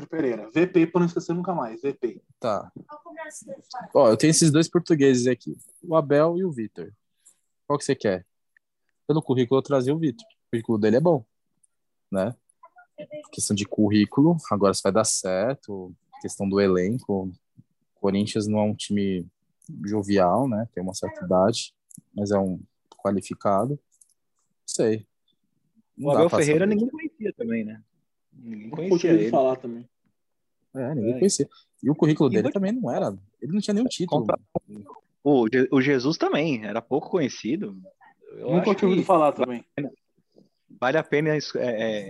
Pereira. VP, pra não esquecer nunca mais. VP. Tá. Ó, eu tenho esses dois portugueses aqui. O Abel e o Vitor. Qual que você quer? Pelo currículo eu trazia o Vitor. O currículo dele é bom, né? Questão de currículo. Agora se vai dar certo. Questão do elenco. O Corinthians não é um time jovial, né? Tem uma certa idade. Mas é um qualificado. Não sei. Não o Abel Ferreira saber. Ninguém conhecia também, né? Ninguém conhecia ele. Falar também. É, ninguém conhecia. E o currículo dele também não era... Ele não tinha nenhum título. O Jesus também. Era pouco conhecido. Eu nunca tinha ouvido falar também. Vale a pena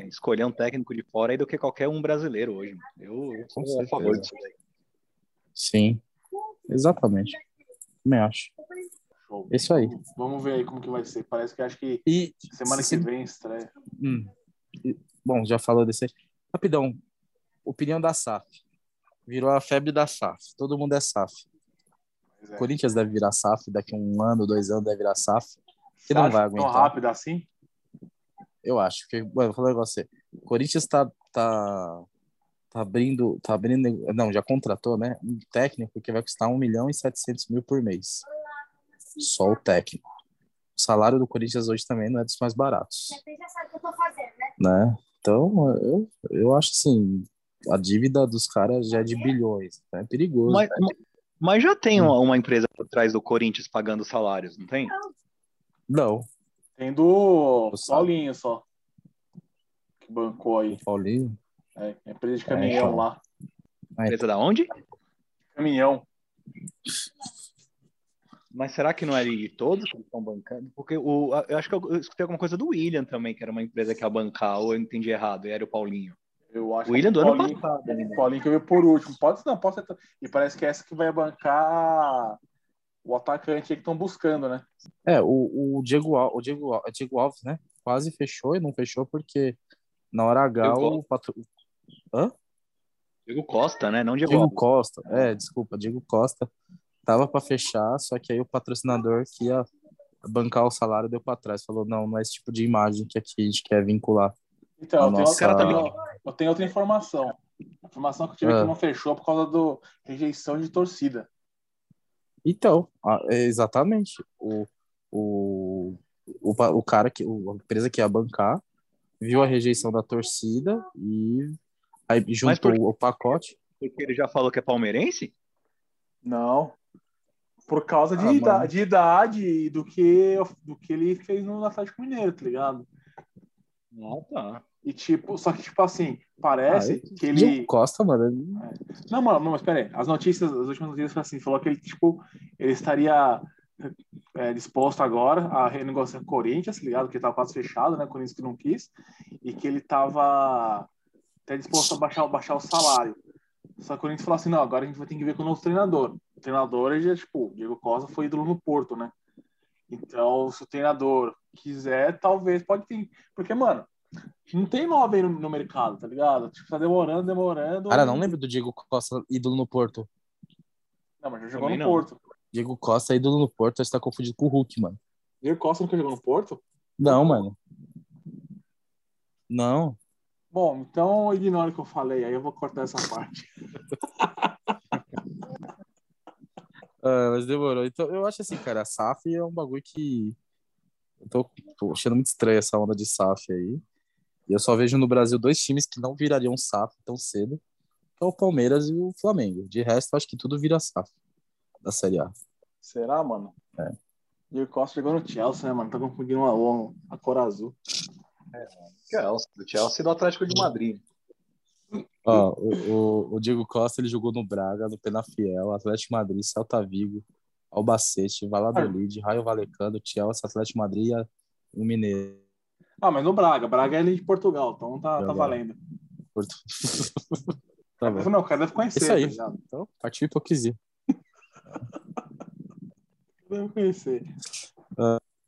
escolher um técnico de fora aí do que qualquer um brasileiro hoje. Eu sou a favor disso aí. Sim. Exatamente. Também acho. Show. Isso aí. Vamos ver aí como que vai ser. Parece que acho que semana que vem estreia. Bom, já falou desse aí. Rapidão. Opinião da SAF. Virou a febre da SAF. Todo mundo é SAF. É. Corinthians deve virar SAF. Daqui um ano, 2 anos deve virar SAF. Que não vai aguentar. Tão rápido assim? Eu acho. Porque, mano, vou falar com você. Corinthians tá abrindo... Não, já contratou, né? Um técnico que vai custar 1.700.000 por mês. Só o técnico. O salário do Corinthians hoje também não é dos mais baratos. Você já sabe o que eu tô fazendo, né? Então, eu acho assim, a dívida dos caras já é de bilhões. Né? É perigoso. Mas já tem uma empresa por trás do Corinthians pagando salários, não tem? Não. Tem do Paulinho só. Que bancou aí. Paulinho? É empresa de caminhão lá. Empresa da onde? Caminhão. Mas será que não é de todos que estão bancando? Porque eu acho que eu escutei alguma coisa do William também, que era uma empresa que ia bancar, ou eu entendi errado, e era o Paulinho. Eu acho o William do ano passado. O Paulinho que veio por último. Pode ser. E parece que é essa que vai bancar o atacante aí que estão buscando, né? É, o Diego Alves, né? Quase fechou e não fechou porque na hora H o patrão... Hã? Diego Costa, né? Não Diego Alves. Costa. É, desculpa, Diego Costa. Tava para fechar, só que aí o patrocinador que ia bancar o salário deu para trás. Falou, não é esse tipo de imagem que aqui a gente quer vincular. Então, eu tenho outra informação. A informação que eu tive que não fechou por causa da rejeição de torcida. Então, exatamente. O cara, a empresa que ia bancar, viu a rejeição da torcida e aí juntou o pacote. Porque ele já falou que é palmeirense? Não. Por causa de idade e do que ele fez no Atlético Mineiro, tá ligado? Não, tá. E tipo, só que tipo assim, parece que ele... Costa, mano. Não, mano, mas pera aí. As últimas notícias foram assim, falou que ele, tipo, ele estaria disposto agora a renegociar com o Corinthians, ligado? Que ele tava quase fechado, né? O Corinthians que não quis. E que ele tava até disposto a baixar o salário. Só que o Corinthians falou assim, não, agora a gente vai ter que ver com o nosso treinador. O treinador, já, tipo, o Diego Costa foi ídolo no Porto, né? Então, se o treinador quiser, talvez pode ter. Porque, mano, não tem 9 aí no mercado, tá ligado? Tipo, tá demorando. Cara, não lembro do Diego Costa ídolo no Porto. Não, mas já jogou também no Porto. Diego Costa ídolo no Porto, você tá confundido com o Hulk, mano. Diego Costa nunca jogou no Porto? Não, mano. Não. Bom, então ignora o que eu falei, aí eu vou cortar essa parte. Mas demorou. Então, eu acho assim, cara, a SAF é um bagulho que eu tô achando muito estranha essa onda de SAF aí. E eu só vejo no Brasil 2 times que não virariam SAF tão cedo, que é o Palmeiras e o Flamengo. De resto, eu acho que tudo vira SAF da Série A. Será, mano? É. E o Costa chegou no Chelsea, né, mano? Tá confundindo a cor azul. Do Chelsea e do Atlético de Madrid. Ó, o Diego Costa ele jogou no Braga, no Penafiel, Atlético de Madrid, Celta Vigo, Albacete, Valladolid, Rayo Vallecano, Chelsea, Atlético de Madrid e o Mineiro. Ah, mas no Braga é ele de Portugal, então tá valendo. Tá bom. Não, o cara deve conhecer. Isso aí, tá, então partiu hipocrisia. Deve conhecer.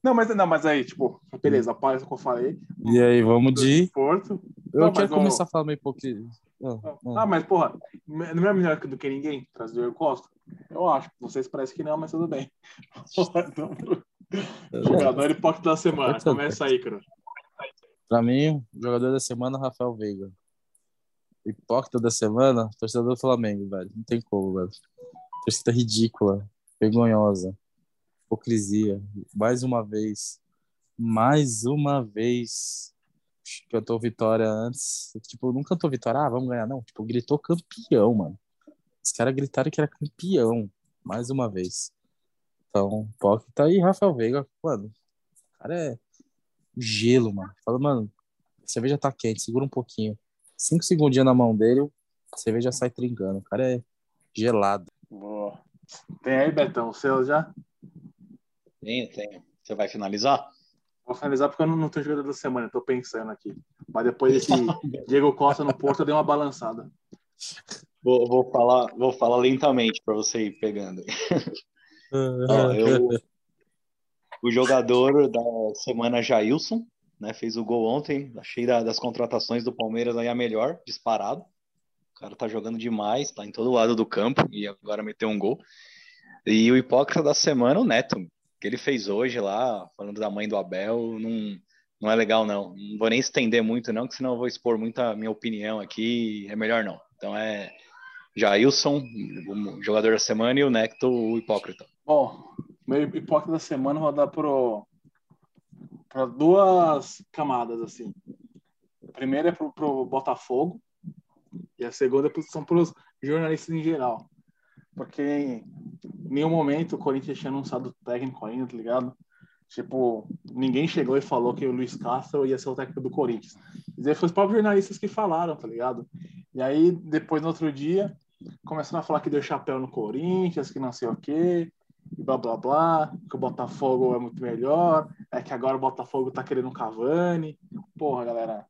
Não, mas aí, tipo, beleza, aparece o que eu falei. E aí, vamos de Porto. Eu quero começar a falar meio pouquinho. Mas porra, não é melhor do que ninguém trazer o Costa? Eu acho. Vocês parecem que não, mas tudo bem. Jogador hipócrita da semana. Começa aí, cara. Pra mim, jogador da semana, Rafael Veiga. Hipócrita da semana, torcedor do Flamengo, velho. Não tem como, velho. Torcida ridícula, vergonhosa. Hipocrisia. Mais uma vez. Cantou vitória antes. Tipo, não cantou vitória, vamos ganhar, não. Tipo, gritou campeão, mano. Os caras gritaram que era campeão. Mais uma vez. Então, Poc tá aí, Rafael Veiga. Mano, o cara é gelo, mano. Fala, mano, a cerveja tá quente, segura um pouquinho. 5 segundinhos na mão dele, a cerveja sai trincando. O cara é gelado. Boa. Tem aí, Betão, o seu já? Tem. Você vai finalizar? Vou finalizar porque eu não tenho jogador da semana, eu tô pensando aqui. Mas depois desse Diego Costa no Porto, eu dei uma balançada. Vou falar lentamente para você ir pegando. O jogador da semana, Jailson, né, fez o gol ontem. Achei das contratações do Palmeiras aí a melhor, disparado. O cara tá jogando demais, tá em todo lado do campo e agora meteu um gol. E o hipócrita da semana, o Neto. O que ele fez hoje lá, falando da mãe do Abel, não é legal, não. Não vou nem estender muito, não, porque senão eu vou expor muito a minha opinião aqui, é melhor não. Então é Jailson, o jogador da semana, e o Necto, o hipócrita. Bom, meu hipócrita da semana eu vou dar para duas camadas, assim. A primeira é pro Botafogo, e a segunda são pros jornalistas em geral. Porque em nenhum momento o Corinthians tinha anunciado o técnico ainda, tá ligado? Tipo, ninguém chegou e falou que o Luiz Castro ia ser o técnico do Corinthians. E daí foi os próprios jornalistas que falaram, tá ligado? E aí, depois, no outro dia, começaram a falar que deu chapéu no Corinthians, que não sei o quê, e blá, blá, blá, que o Botafogo é muito melhor, é que agora o Botafogo tá querendo um Cavani. Porra, galera,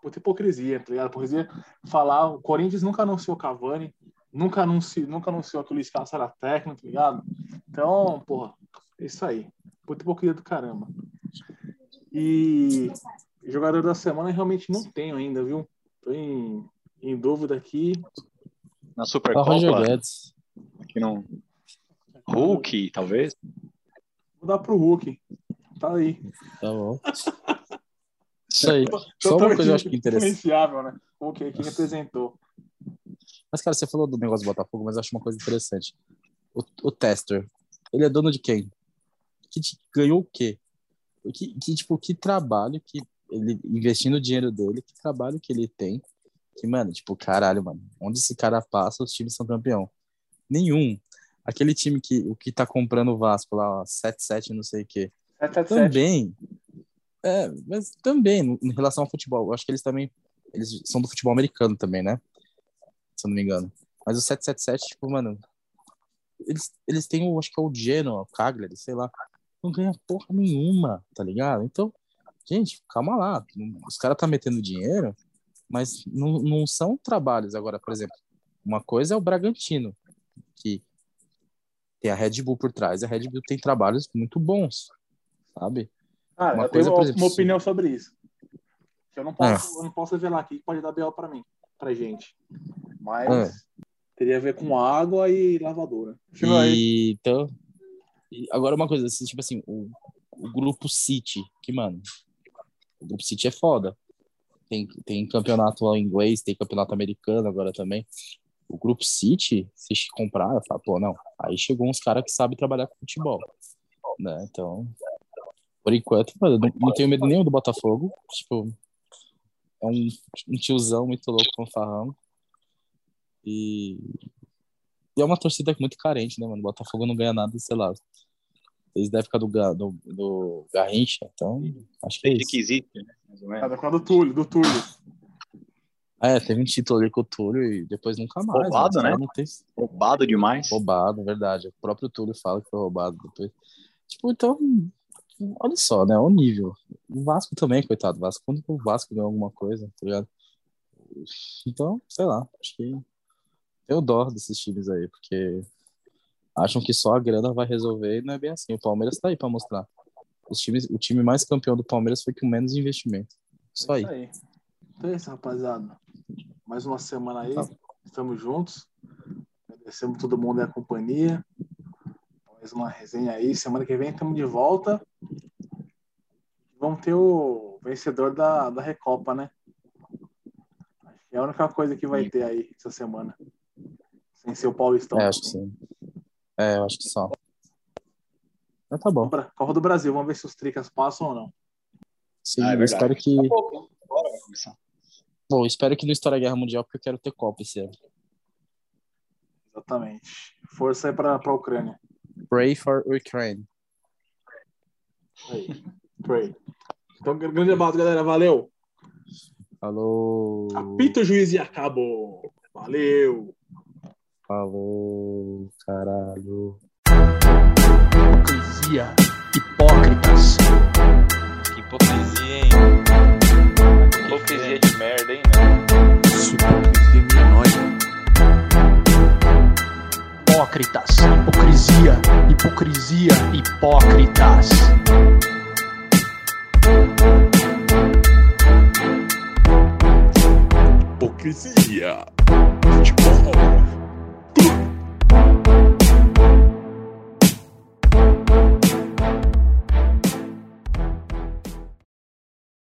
puta hipocrisia, tá ligado? Hipocrisia falar, o Corinthians nunca anunciou o Cavani, Nunca anunciou que o Luiz Castro era técnico, tá ligado? Então, porra, é isso aí. Puta hipocrisia do caramba. E jogador da semana eu realmente não tenho ainda, viu? Tô em dúvida aqui. Na Supercopa. Roger Guedes. Aqui não. Hulk, talvez? Vou dar pro Hulk. Tá aí. Tá bom. Isso aí. Só uma coisa eu acho que interessa. Né? O Hulk aqui representou. Mas, cara, você falou do negócio do Botafogo, mas eu acho uma coisa interessante. O Tester, ele é dono de quem? Que ganhou o quê? Que trabalho que ele, investindo o dinheiro dele, que trabalho que ele tem, que, mano, tipo, caralho, mano, onde esse cara passa, os times são campeão. Nenhum. Aquele time que tá comprando o Vasco lá, ó, 7-7, não sei o quê. 7-7. Também. É, mas também, em relação ao futebol, eu acho que eles também, eles são do futebol americano também, né? Se eu não me engano. Mas o 777, tipo, mano, eles têm o, acho que é o Genoa, o Cagliari, sei lá, não ganha porra nenhuma, tá ligado? Então, gente, calma lá. Os caras tá metendo dinheiro, mas não são trabalhos. Agora, por exemplo, uma coisa é o Bragantino, que tem a Red Bull por trás. A Red Bull tem trabalhos muito bons, sabe? Uma eu coisa, tenho por exemplo, uma opinião sobre isso. Eu não posso revelar aqui, pode dar B.O. pra mim, pra gente. Mas teria a ver com água e lavadora. Então, agora uma coisa, assim, tipo assim, o grupo City, que, mano, o grupo City é foda. Tem campeonato inglês, tem campeonato americano agora também. O grupo City, se comprar, eu falo, pô, não. Aí chegou uns caras que sabem trabalhar com futebol. Né? Então, por enquanto, mano, não tenho medo nenhum do Botafogo. Tipo, é um tiozão muito louco, fanfarrão. E é uma torcida muito carente, né, mano? O Botafogo não ganha nada, sei lá, desde a época do Garrincha, então acho que é isso. Que existe, né? É da época do Túlio. Teve um título ali com o Túlio e depois nunca mais. Roubado, né? Roubado demais. Roubado, verdade. O próprio Túlio fala que foi roubado depois. Tipo, então, olha só, né? O nível. O Vasco também, coitado. Quando o Vasco ganhou alguma coisa, tá ligado? Então, sei lá, acho que eu dó desses times aí, porque acham que só a grana vai resolver e não é bem assim. O Palmeiras tá aí pra mostrar. O time mais campeão do Palmeiras foi que o menos investimento. Só aí. Então é isso, rapaziada. Mais uma semana aí. Tá. Estamos juntos. Agradecemos todo mundo da companhia. Mais uma resenha aí. Semana que vem estamos de volta. Vamos ter o vencedor da Recopa, né? Acho que é a única coisa que vai ter aí essa semana. Sem ser o Paulistão. É, acho que sim. É, eu acho que só. Então tá bom. Copa do Brasil, vamos ver se os tricas passam ou não. Sim, é eu espero que... Bora, vai começar. Bom, espero que não estoure a Guerra Mundial, porque eu quero ter Copa esse ano. Exatamente. Força aí pra Ucrânia. Pray for Ukraine. Pray. Então, grande abraço, galera. Valeu. Falou. Apita o juiz e acabou. Valeu. Falou, caralho. Hipocrisia. Hipócritas. Que hipocrisia, hein? Que hipocrisia de merda, hein? Isso, hipocrisia menor. Hipócritas. Hipocrisia. Hipocrisia. Hipócritas. Hipocrisia. Futebol.